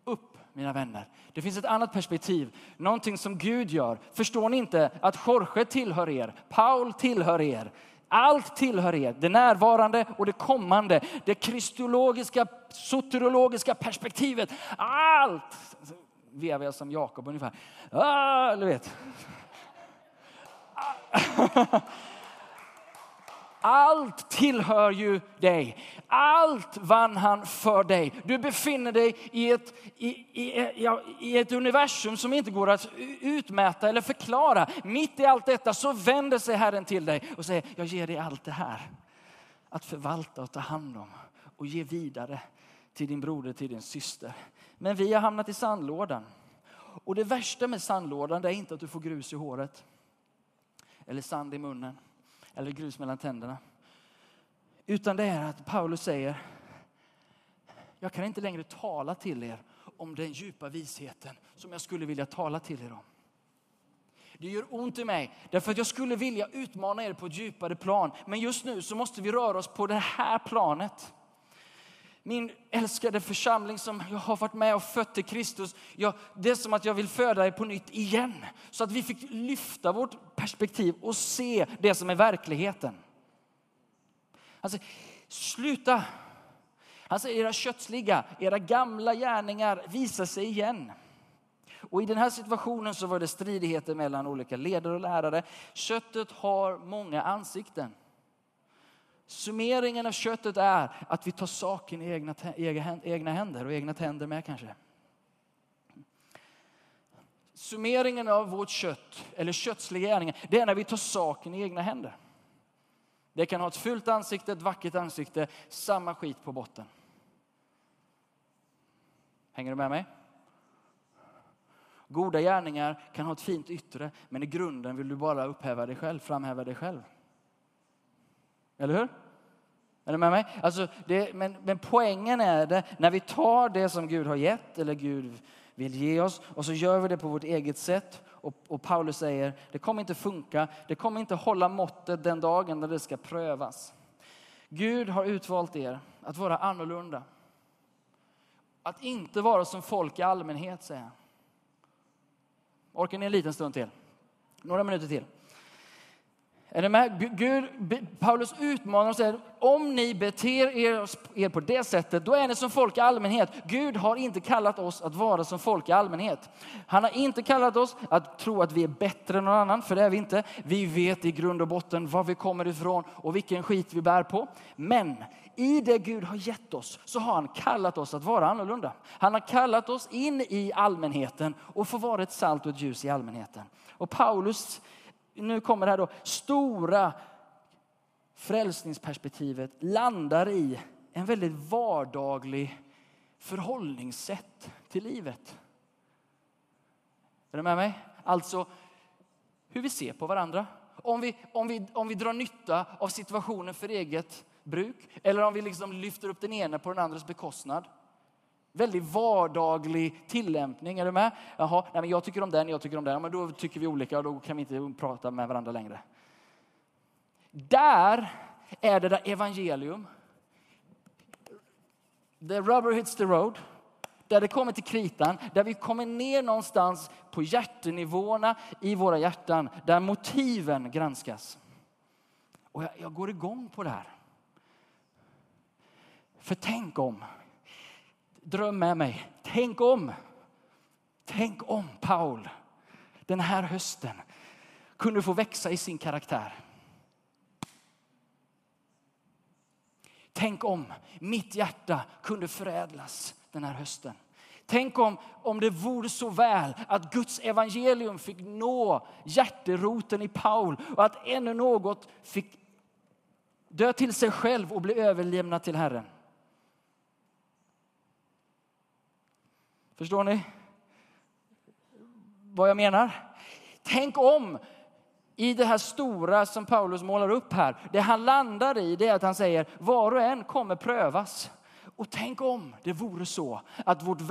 Upp, mina vänner. Det finns ett annat perspektiv. Någonting som Gud gör. Förstår ni inte att Jorge tillhör er? Paul tillhör er. Allt tillhör er, det närvarande och det kommande. Det kristologiska, soteriologiska perspektivet. Allt! Vevar jag som Jakob ungefär. Ah, du vet. Allt tillhör ju dig. Allt vann han för dig. Du befinner dig i ett universum som inte går att utmäta eller förklara. Mitt i allt detta så vänder sig Herren till dig och säger, jag ger dig allt det här. Att förvalta och ta hand om och ge vidare till din broder, till din syster. Men vi har hamnat i sandlådan. Och det värsta med sandlådan är inte att du får grus i håret. Eller sand i munnen. Eller grus mellan tänderna. Utan det är att Paulus säger, jag kan inte längre tala till er om den djupa visheten som jag skulle vilja tala till er om. Det gör ont i mig därför att jag skulle vilja utmana er på ett djupare plan. Men just nu så måste vi röra oss på det här planet. Min älskade församling som jag har varit med och fött till Kristus. Det är som att jag vill föda er på nytt igen. Så att vi fick lyfta vårt perspektiv och se det som är verkligheten. Alltså, sluta. Alltså, era kötsliga, era gamla gärningar visar sig igen. Och i den här situationen så var det stridigheter mellan olika ledare och lärare. Köttet har många ansikten. Summeringen av köttet är att vi tar saken i egna händer och egna tänder med kanske. Summeringen av vårt kött eller köttsliga gärningar, det är när vi tar saken i egna händer. Det kan ha ett fult ansikte, ett vackert ansikte, samma skit på botten. Hänger du med mig? Goda gärningar kan ha ett fint yttre, men i grunden vill du bara framhäva dig själv. Eller hur? Är du med mig? Alltså det, men poängen är det, när vi tar det som Gud har gett, eller Gud vill ge oss, och så gör vi det på vårt eget sätt. Och Paulus säger, det kommer inte funka, det kommer inte hålla måttet den dagen när det ska prövas. Gud har utvalt er att vara annorlunda. Att inte vara som folk i allmänhet, säger han. Orkar ni en liten stund till? Några minuter till. Är det med? Gud, Paulus utmanar och säger, om ni beter er på det sättet, då är ni som folk i allmänhet. Gud har inte kallat oss att vara som folk i allmänhet. Han har inte kallat oss att tro att vi är bättre än någon annan, för det är vi inte. Vi vet i grund och botten var vi kommer ifrån och vilken skit vi bär på. Men i det Gud har gett oss så har han kallat oss att vara annorlunda. Han har kallat oss in i allmänheten och få vara ett salt och ett ljus i allmänheten. Och Paulus, nu kommer det här då, stora frälsningsperspektivet landar i en väldigt vardaglig förhållningssätt till livet. Är du med mig? Alltså hur vi ser på varandra. Om vi drar nytta av situationen för eget bruk, eller om vi liksom lyfter upp den ena på den andres bekostnad. Väldigt vardaglig tillämpning, är du med? Jaha, nej men jag tycker om den, jag tycker om den. Men då tycker vi olika och då kan vi inte prata med varandra längre. Där är det där evangelium. The rubber hits the road. Där det kommer till kritan. Där vi kommer ner någonstans på hjärtenivåerna i våra hjärtan. Där motiven granskas. Och jag går igång på det här. För tänk om. Dröm med mig. Tänk om. Tänk om Paul den här hösten kunde få växa i sin karaktär. Tänk om mitt hjärta kunde förädlas den här hösten. Tänk om det vore så väl att Guds evangelium fick nå hjärteroten i Paul och att ännu något fick dö till sig själv och bli överlämnad till Herren. Förstår ni vad jag menar? Tänk om i det här stora som Paulus målar upp här. Det han landar i, det är att han säger, var och en kommer prövas. Och tänk om det vore så att vårt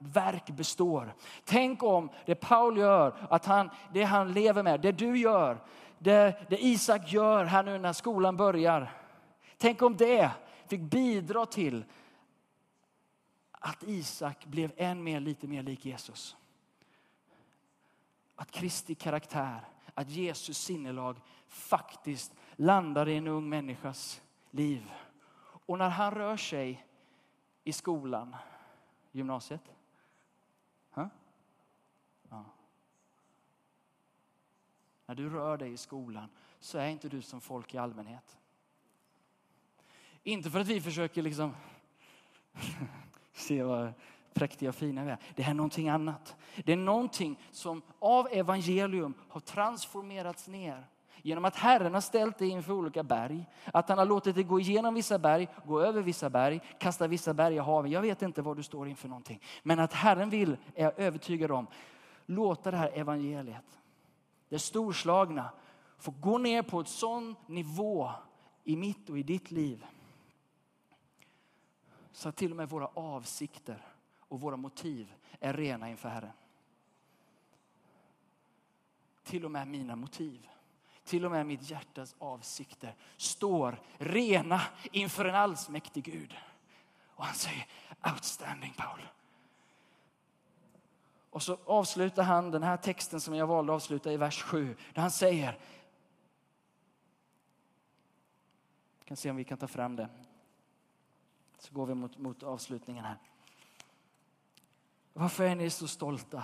verk består. Tänk om det Paul gör, att det han lever med, det du gör, det Isak gör här nu när skolan börjar. Tänk om det fick bidra till att Isak blev lite mer lik Jesus. Att Kristi karaktär, att Jesus sinnelag faktiskt landar i en ung människas liv. Och när han rör sig i skolan, gymnasiet. Ja. När du rör dig i skolan så är inte du som folk i allmänhet. Inte för att vi försöker liksom... se vad präktiga och fina vi är. Det här är någonting annat. Det är någonting som av evangelium har transformerats ner. Genom att Herren har ställt dig inför olika berg. Att han har låtit dig gå igenom vissa berg. Gå över vissa berg. Kasta vissa berg i haven. Jag vet inte vad du står inför någonting. Men att Herren vill, är jag övertygad om, låta det här evangeliet, det storslagna, få gå ner på ett sån nivå i mitt och i ditt liv. Så till och med våra avsikter och våra motiv är rena inför Herren. Till och med mina motiv, till och med mitt hjärtas avsikter står rena inför en allsmäktig Gud. Och han säger, outstanding Paul. Och så avslutar han den här texten som jag valde att avsluta i vers 7. Där han säger, vi kan se om vi kan ta fram det. Så går vi mot avslutningen här. Varför är ni så stolta?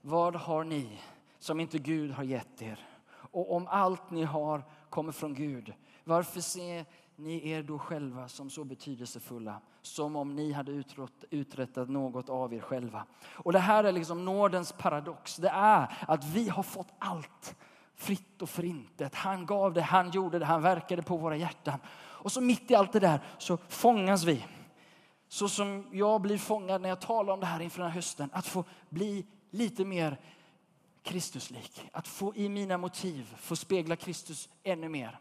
Vad har ni som inte Gud har gett er? Och om allt ni har kommer från Gud, varför ser ni er då själva som så betydelsefulla? Som om ni hade uträttat något av er själva. Och det här är liksom nådens paradox. Det är att vi har fått allt fritt och förintet. Han gav det, han gjorde det, han verkade på våra hjärtan. Och så mitt i allt det där så fångas vi. Så som jag blir fångad när jag talar om det här inför den här hösten. Att få bli lite mer Kristuslik. Att få i mina motiv, få spegla Kristus ännu mer.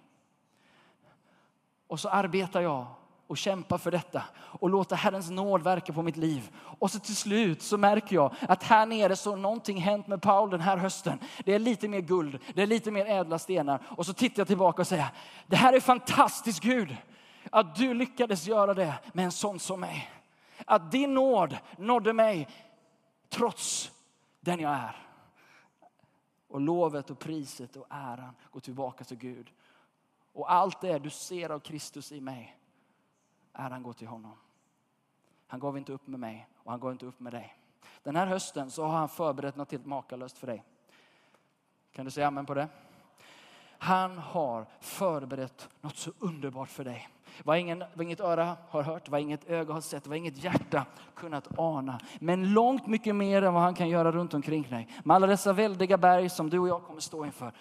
Och så arbetar jag och kämpar för detta. Och låter Herrens nåd verka på mitt liv. Och så till slut så märker jag att här nere så har någonting hänt med Paul den här hösten. Det är lite mer guld. Det är lite mer ädla stenar. Och så tittar jag tillbaka och säger: det här är fantastiskt, Gud. Att du lyckades göra det med en sån som mig. Att din nåd nådde mig trots den jag är. Och lovet och priset och äran går tillbaka till Gud. Och allt det du ser av Kristus i mig, äran går till honom. Han gav inte upp med mig och han gav inte upp med dig. Den här hösten så har han förberett något helt makalöst för dig. Kan du säga amen på det? Han har förberett något så underbart för dig. Vad inget öra har hört, vad inget öga har sett, vad inget hjärta kunnat ana. Men långt mycket mer än vad han kan göra runt omkring dig. Med alla dessa väldiga berg som du och jag kommer stå inför.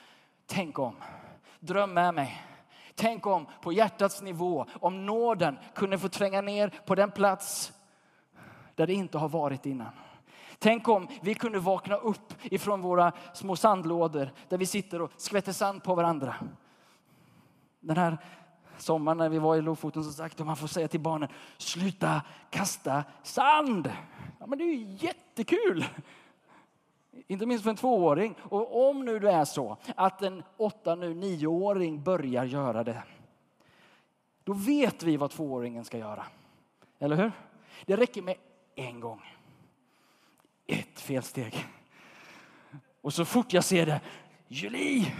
Tänk om. Dröm med mig. Tänk om på hjärtats nivå. Om nåden kunde få tränga ner på den plats där det inte har varit innan. Tänk om vi kunde vakna upp ifrån våra små sandlådor där vi sitter och skvätter sand på varandra. Den här sommaren när vi var i Lofoten, som sagt, och man får säga till barnen: sluta kasta sand. Ja, men det är ju jättekul. Inte minst för en 2-åring. Och om nu det är så att en 8-9-åring börjar göra det, då vet vi vad 2-åringen ska göra. Eller hur? Det räcker med en gång. Ett felsteg. Och så fort jag ser det: Julie,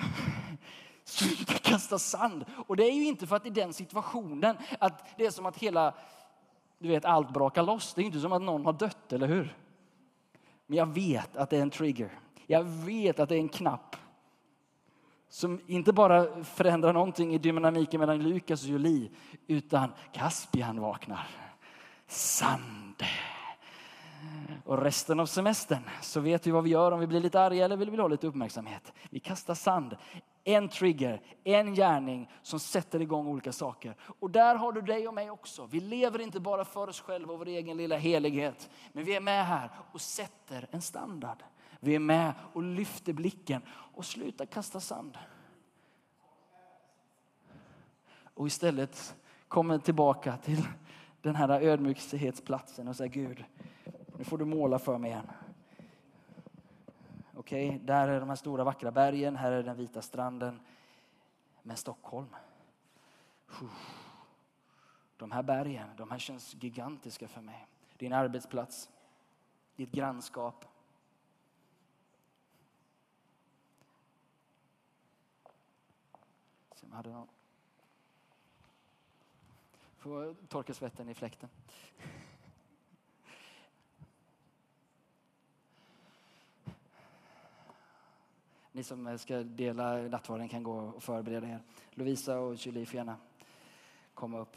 sluta kasta sand. Och det är ju inte för att i den situationen att det är som att hela, du vet, allt brakar loss. Det är inte som att någon har dött, eller hur? Men jag vet att det är en trigger. Jag vet att det är en knapp som inte bara förändrar någonting i dynamiken mellan Lukas och Julie, utan Caspian vaknar. Sand. Och resten av semestern så vet vi vad vi gör om vi blir lite arga eller vill vi ha lite uppmärksamhet. Vi kastar sand. En trigger, en gärning som sätter igång olika saker. Och där har du dig och mig också. Vi lever inte bara för oss själva och vår egen lilla helighet. Men vi är med här och sätter en standard. Vi är med och lyfter blicken och slutar kasta sand. Och istället kommer tillbaka till den här ödmjukhetsplatsen och säger: Gud, nu får du måla för mig igen. Okej, där är de här stora vackra bergen. Här är den vita stranden. Men Stockholm. De här bergen, de här känns gigantiska för mig. Din arbetsplats. Ditt grannskap. Se om jag hade någon. Får torka svetten i fläkten. Ni som ska dela nattvarden kan gå och förbereda er. Lovisa och Julie får gärna komma upp.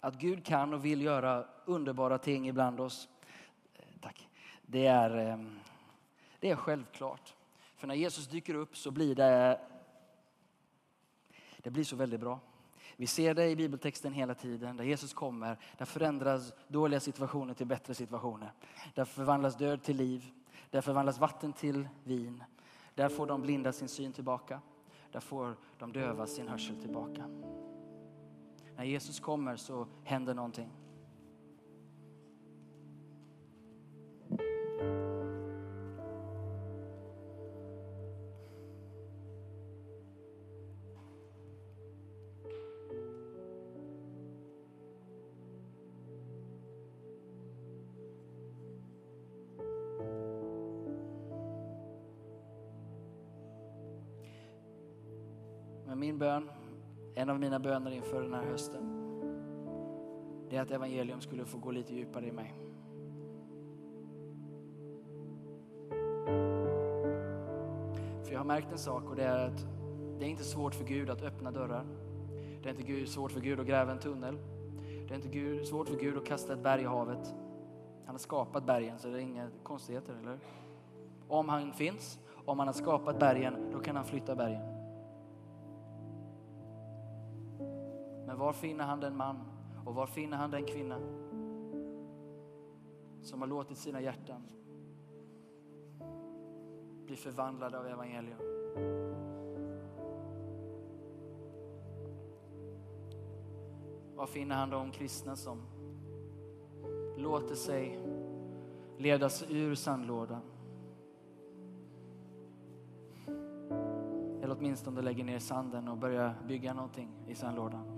Att Gud kan och vill göra underbara ting ibland oss. Tack. Det är självklart. För när Jesus dyker upp så blir det blir så väldigt bra. Vi ser det i bibeltexten hela tiden. Där Jesus kommer, där förändras dåliga situationer till bättre situationer. Där förvandlas död till liv. Där förvandlas vatten till vin. Där får de blinda sin syn tillbaka. Där får de döva sin hörsel tillbaka. När Jesus kommer så händer någonting. En av mina böner inför den här hösten, det är att evangelium skulle få gå lite djupare i mig. För jag har märkt en sak, och det är att det är inte svårt för Gud att öppna dörrar. Det är inte svårt för Gud att gräva en tunnel. Det är inte svårt för Gud att kasta ett berg i havet. Han har skapat bergen, så det är inga konstigheter, eller? Om han finns, om han har skapat bergen, då kan han flytta bergen. var finner han den man och var finner han den kvinna som har låtit sina hjärtan bli förvandlade av evangelium? Var finner han de kristna som låter sig ledas ur sandlådan? Eller åtminstone lägger ner sanden och börjar bygga någonting i sandlådan.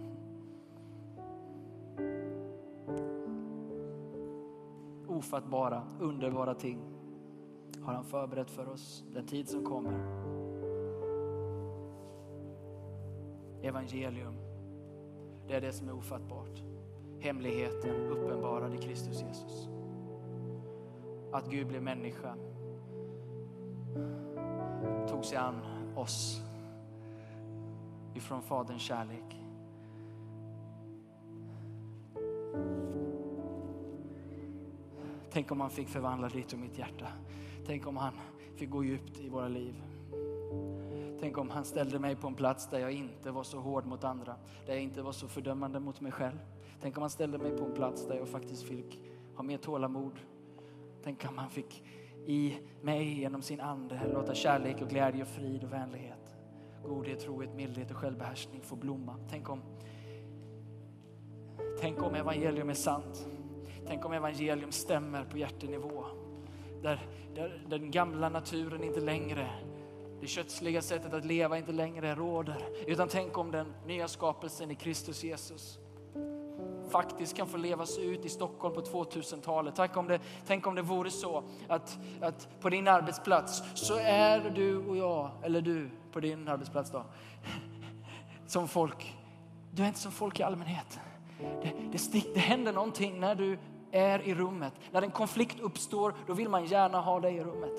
Ofattbara, underbara ting har han förberett för oss den tid som kommer. Evangelium, det är det som är ofattbart. Hemligheten uppenbarad i Kristus Jesus. Att Gud blev människa, tog sig an oss ifrån Faderns kärlek. Tänk om han fick förvandla ditt och mitt hjärta. Tänk om han fick gå djupt i våra liv. Tänk om han ställde mig på en plats där jag inte var så hård mot andra, där jag inte var så fördömande mot mig själv. Tänk om han ställde mig på en plats där jag faktiskt fick ha mer tålamod. Tänk om han fick i mig genom sin ande låta kärlek och glädje och frid och vänlighet, godhet, trohet, mildhet och självbehärskning få blomma. Tänk om evangelium är sant. Tänk om evangelium stämmer på hjärtenivå, där den gamla naturen inte längre, det kötsliga sättet att leva inte längre råder, utan tänk om den nya skapelsen i Kristus Jesus faktiskt kan få levas ut i Stockholm på 2000-talet. Tänk om det vore så att på din arbetsplats så är du och jag, eller du på din arbetsplats då, som folk. Du är inte som folk i allmänhet. Det händer någonting när du är i rummet. När en konflikt uppstår, då vill man gärna ha dig i rummet.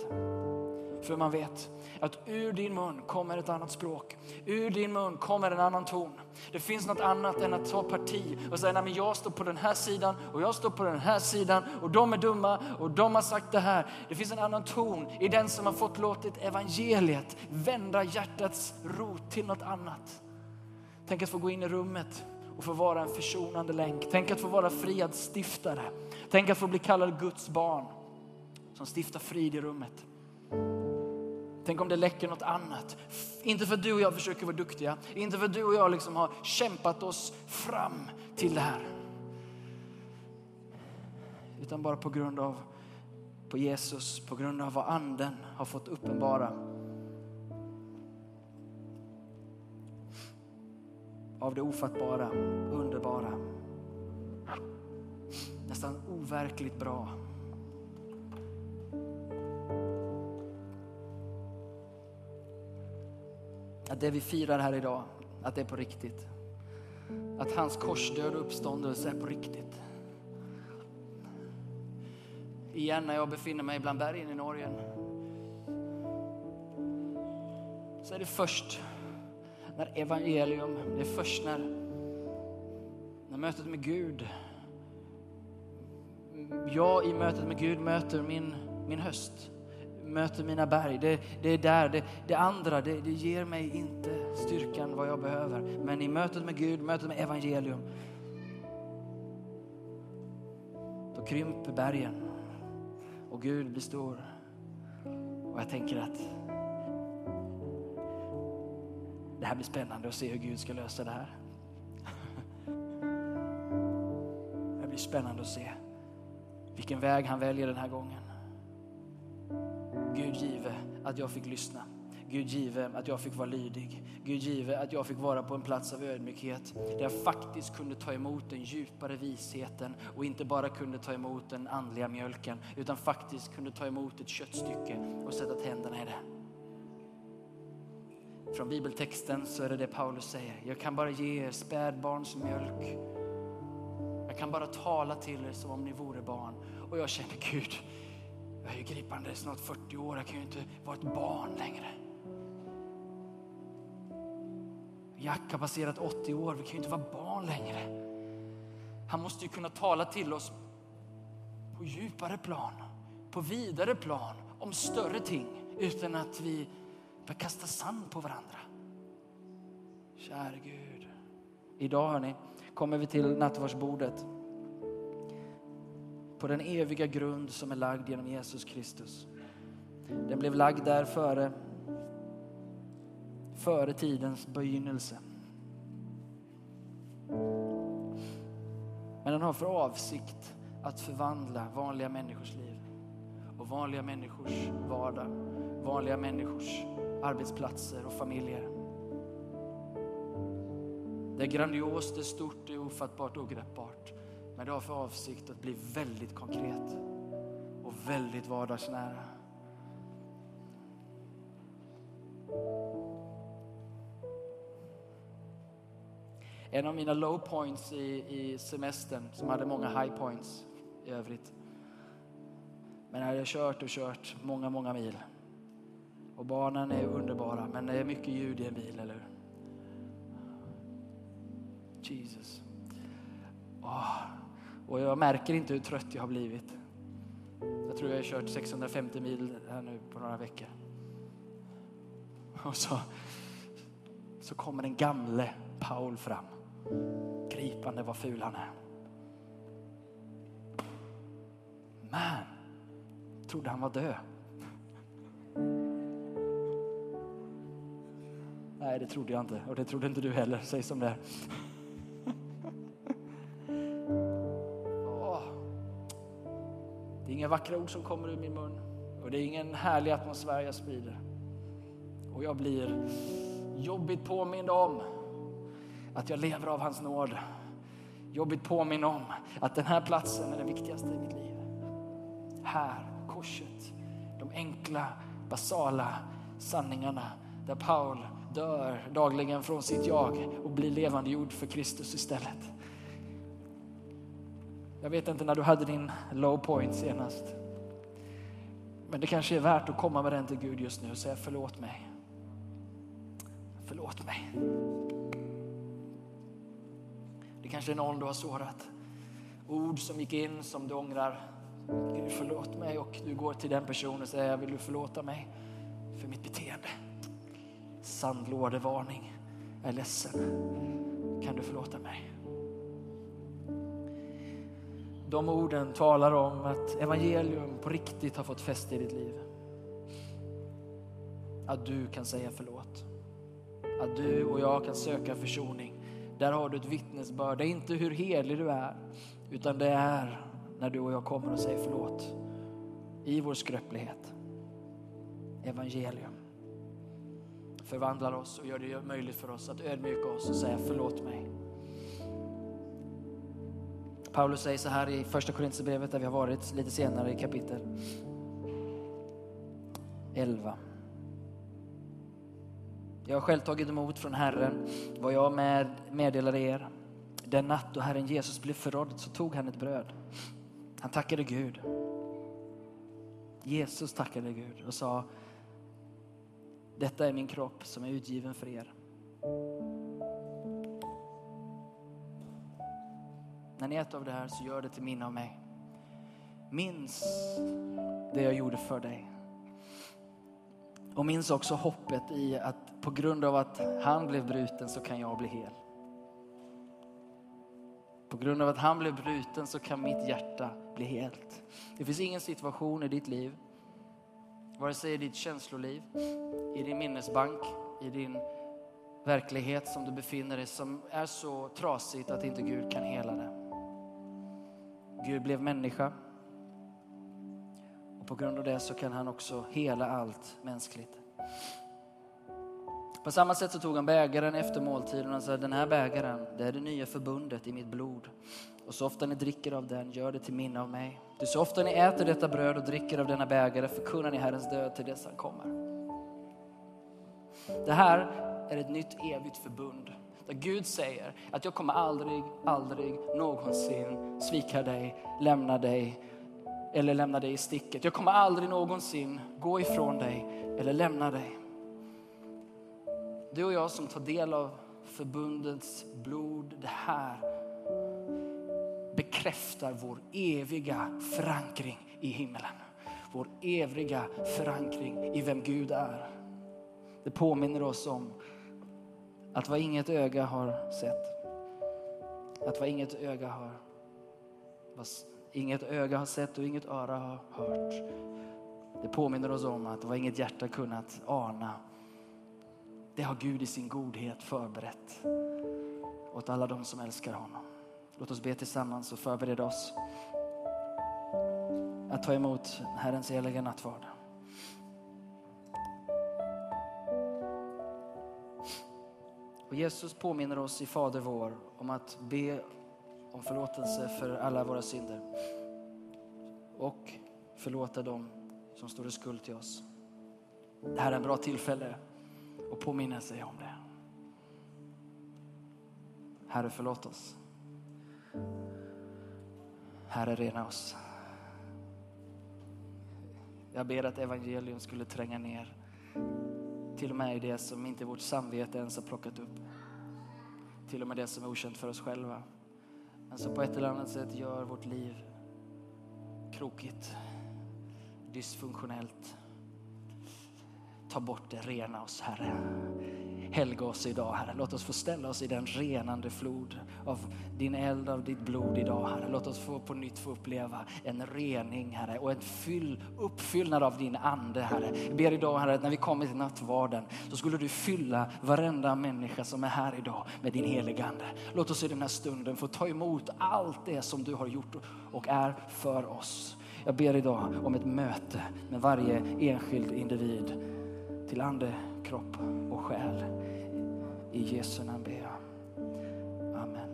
För man vet att ur din mun kommer ett annat språk. Ur din mun kommer en annan ton. Det finns något annat än att ta parti och säga, nej men jag står på den här sidan och jag står på den här sidan och de är dumma och de har sagt det här. Det finns en annan ton i den som har fått låtit evangeliet vända hjärtats rot till något annat. Tänk att få gå in i rummet och få vara en försonande länk. Tänk att få vara friadsstiftare. Tänk att få bli kallad Guds barn som stiftar frid i rummet. Tänk om det läcker något annat. Inte för att du och jag försöker vara duktiga. Inte för att du och jag liksom har kämpat oss fram till det här. Utan bara på Jesus, på grund av vad anden har fått uppenbara. Av det ofattbara, underbara. Nästan overkligt bra. Att det vi firar här idag, att det är på riktigt. Att hans korsdöd och uppståndelse är på riktigt. Igen när jag befinner mig bland bergen i Norge, så är det först när evangelium, det är först när mötet med Gud, jag i mötet med Gud möter min höst. Möter mina berg. Det är där. Det andra, det ger mig inte styrkan vad jag behöver. Men i mötet med Gud, mötet med evangelium, då krymper bergen och Gud blir stor. Och jag tänker att det här blir spännande att se hur Gud ska lösa det här. Det blir spännande att se vilken väg han väljer den här gången. Gud give att jag fick lyssna. Gud give att jag fick vara lydig. Gud give att jag fick vara på en plats av ödmjukhet. Där jag faktiskt kunde ta emot den djupare visheten. Och inte bara kunde ta emot den andliga mjölken. Utan faktiskt kunde ta emot ett köttstycke och sätta tänderna i det. Från bibeltexten så är det Paulus säger. Jag kan bara ge er spädbarns mjölk. Jag kan bara tala till er som om ni vore barn. Och jag känner Gud. Jag är ju gripande snart 40 år. Jag kan ju inte vara ett barn längre. Jack har passerat 80 år. Vi kan ju inte vara barn längre. Han måste ju kunna tala till oss på djupare plan. På vidare plan. Om större ting. Utan att vi kastar sand på varandra. Kära Gud. Idag hörni, kommer vi till nattvardsbordet. På den eviga grund som är lagd genom Jesus Kristus. Den blev lagd där före tidens begynnelse. Men den har för avsikt att förvandla vanliga människors liv. Och vanliga människors vardag. Vanliga människors arbetsplatser och familjer. Det är grandiost, det är stort, det är ofattbart och ogreppbart. Men det har för avsikt att bli väldigt konkret. Och väldigt vardagsnära. En av mina low points i semestern, som hade många high points i övrigt. Men jag hade kört många mil. Och barnen är underbara, men det är mycket ljud i en bil, eller hur? Jesus. Och jag märker inte hur trött jag har blivit. Jag tror jag har kört 650 mil här nu på några veckor. Och så kommer den gamle Paul fram. Gripande vad ful han är. Man, trodde han var död. Nej, det trodde jag inte. Och det trodde inte du heller, säg som det är. Det är inga vackra ord som kommer ur min mun. Och det är ingen härlig atmosfär jag sprider. Och jag blir jobbigt påmind om att jag lever av hans nåd. Jobbigt påminna om att den här platsen är den viktigaste i mitt liv. Här, korset. De enkla, basala sanningarna. Där Paul dör dagligen från sitt jag och blir levande jord för Kristus istället. Jag vet inte när du hade din low point senast. Men det kanske är värt att komma med den till Gud just nu och säga förlåt mig. Förlåt mig. Det kanske är någon du har sårat. Ord som gick in som du ångrar. Gud förlåt mig, och du går till den personen och säger vill du förlåta mig för mitt beteende? Sandlådevarning. Jag är ledsen. Kan du förlåta mig? De orden talar om att evangelium på riktigt har fått fäste i ditt liv. Att du kan säga förlåt. Att du och jag kan söka försoning. Där har du ett vittnesbörd. Det är inte hur helig du är, utan det är när du och jag kommer och säger förlåt. I vår skröplighet. Evangelium förvandlar oss och gör det möjligt för oss att ödmjuka oss och säga förlåt mig. Paulus säger så här i första Korinthierbrevet, där vi har varit lite senare, i kapitel 11. Jag har själv tagit emot från Herren vad jag meddelade er. Den natt då Herren Jesus blev förrådd så tog han ett bröd. Han tackade Gud. Jesus tackade Gud och sa: detta är min kropp som är utgiven för er. När ni äter av det här så gör det till minne av mig. Minns det jag gjorde för dig. Och minns också hoppet i att på grund av att han blev bruten så kan jag bli hel. På grund av att han blev bruten så kan mitt hjärta bli helt. Det finns ingen situation i ditt liv, vare sig i ditt känsloliv, i din minnesbank, i din verklighet som du befinner dig, som är så trasigt att inte Gud kan hela det. Gud blev människa. Och på grund av det så kan han också hela allt mänskligt. På samma sätt så tog han bägaren efter måltiden och sa: den här bägaren, det är det nya förbundet i mitt blod. Och så ofta ni dricker av den, gör det till minne av mig. Ty så ofta ni äter detta bröd och dricker av denna bägare, förkunnar ni Herrens död till dess han kommer. Det här är ett nytt evigt förbund. Där Gud säger att jag kommer aldrig någonsin svika dig, lämna dig eller lämna dig i sticket. Jag kommer aldrig någonsin gå ifrån dig eller lämna dig. Du och jag som tar del av förbundets blod, det här bekräftar vår eviga förankring i himmelen. Vår eviga förankring i vem Gud är. Det påminner oss om att vad inget öga har sett, att vad inget öga hör, vad inget öga har sett och inget öra har hört, det påminner oss om att vad inget hjärta kunnat ana, det har Gud i sin godhet förberett åt alla de som älskar honom. Låt oss be tillsammans och förbereda oss att ta emot Herrens heliga nattvard. Och Jesus påminner oss i Fader vår om att be om förlåtelse för alla våra synder och förlåta dem som står i skuld till oss. Det här är en bra tillfälle att påminna sig om det. Herre, förlåt oss. Herre, rena oss. Jag ber att evangelium skulle tränga ner till och med det som inte vårt samvete ens har plockat upp, till och med det som är okänt för oss själva, men som på ett eller annat sätt gör vårt liv krokigt, dysfunktionellt. Ta bort det, rena oss, Herre. Helga oss idag, Herre. Låt oss få ställa oss i den renande flod av din eld, av ditt blod idag, Herre. Låt oss få på nytt få uppleva en rening, Herre, och en uppfyllnad av din ande, Herre. Jag ber idag, Herre, att när vi kommer till nattvarden så skulle du fylla varenda människa som är här idag med din heliga ande. Låt oss i den här stunden få ta emot allt det som du har gjort och är för oss. Jag ber idag om ett möte med varje enskild individ till ande, kropp och själ. I Jesu namn ber jag. Amen.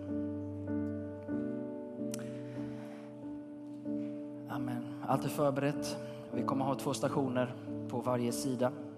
Amen. Allt är förberett. Vi kommer ha 2 stationer på varje sida.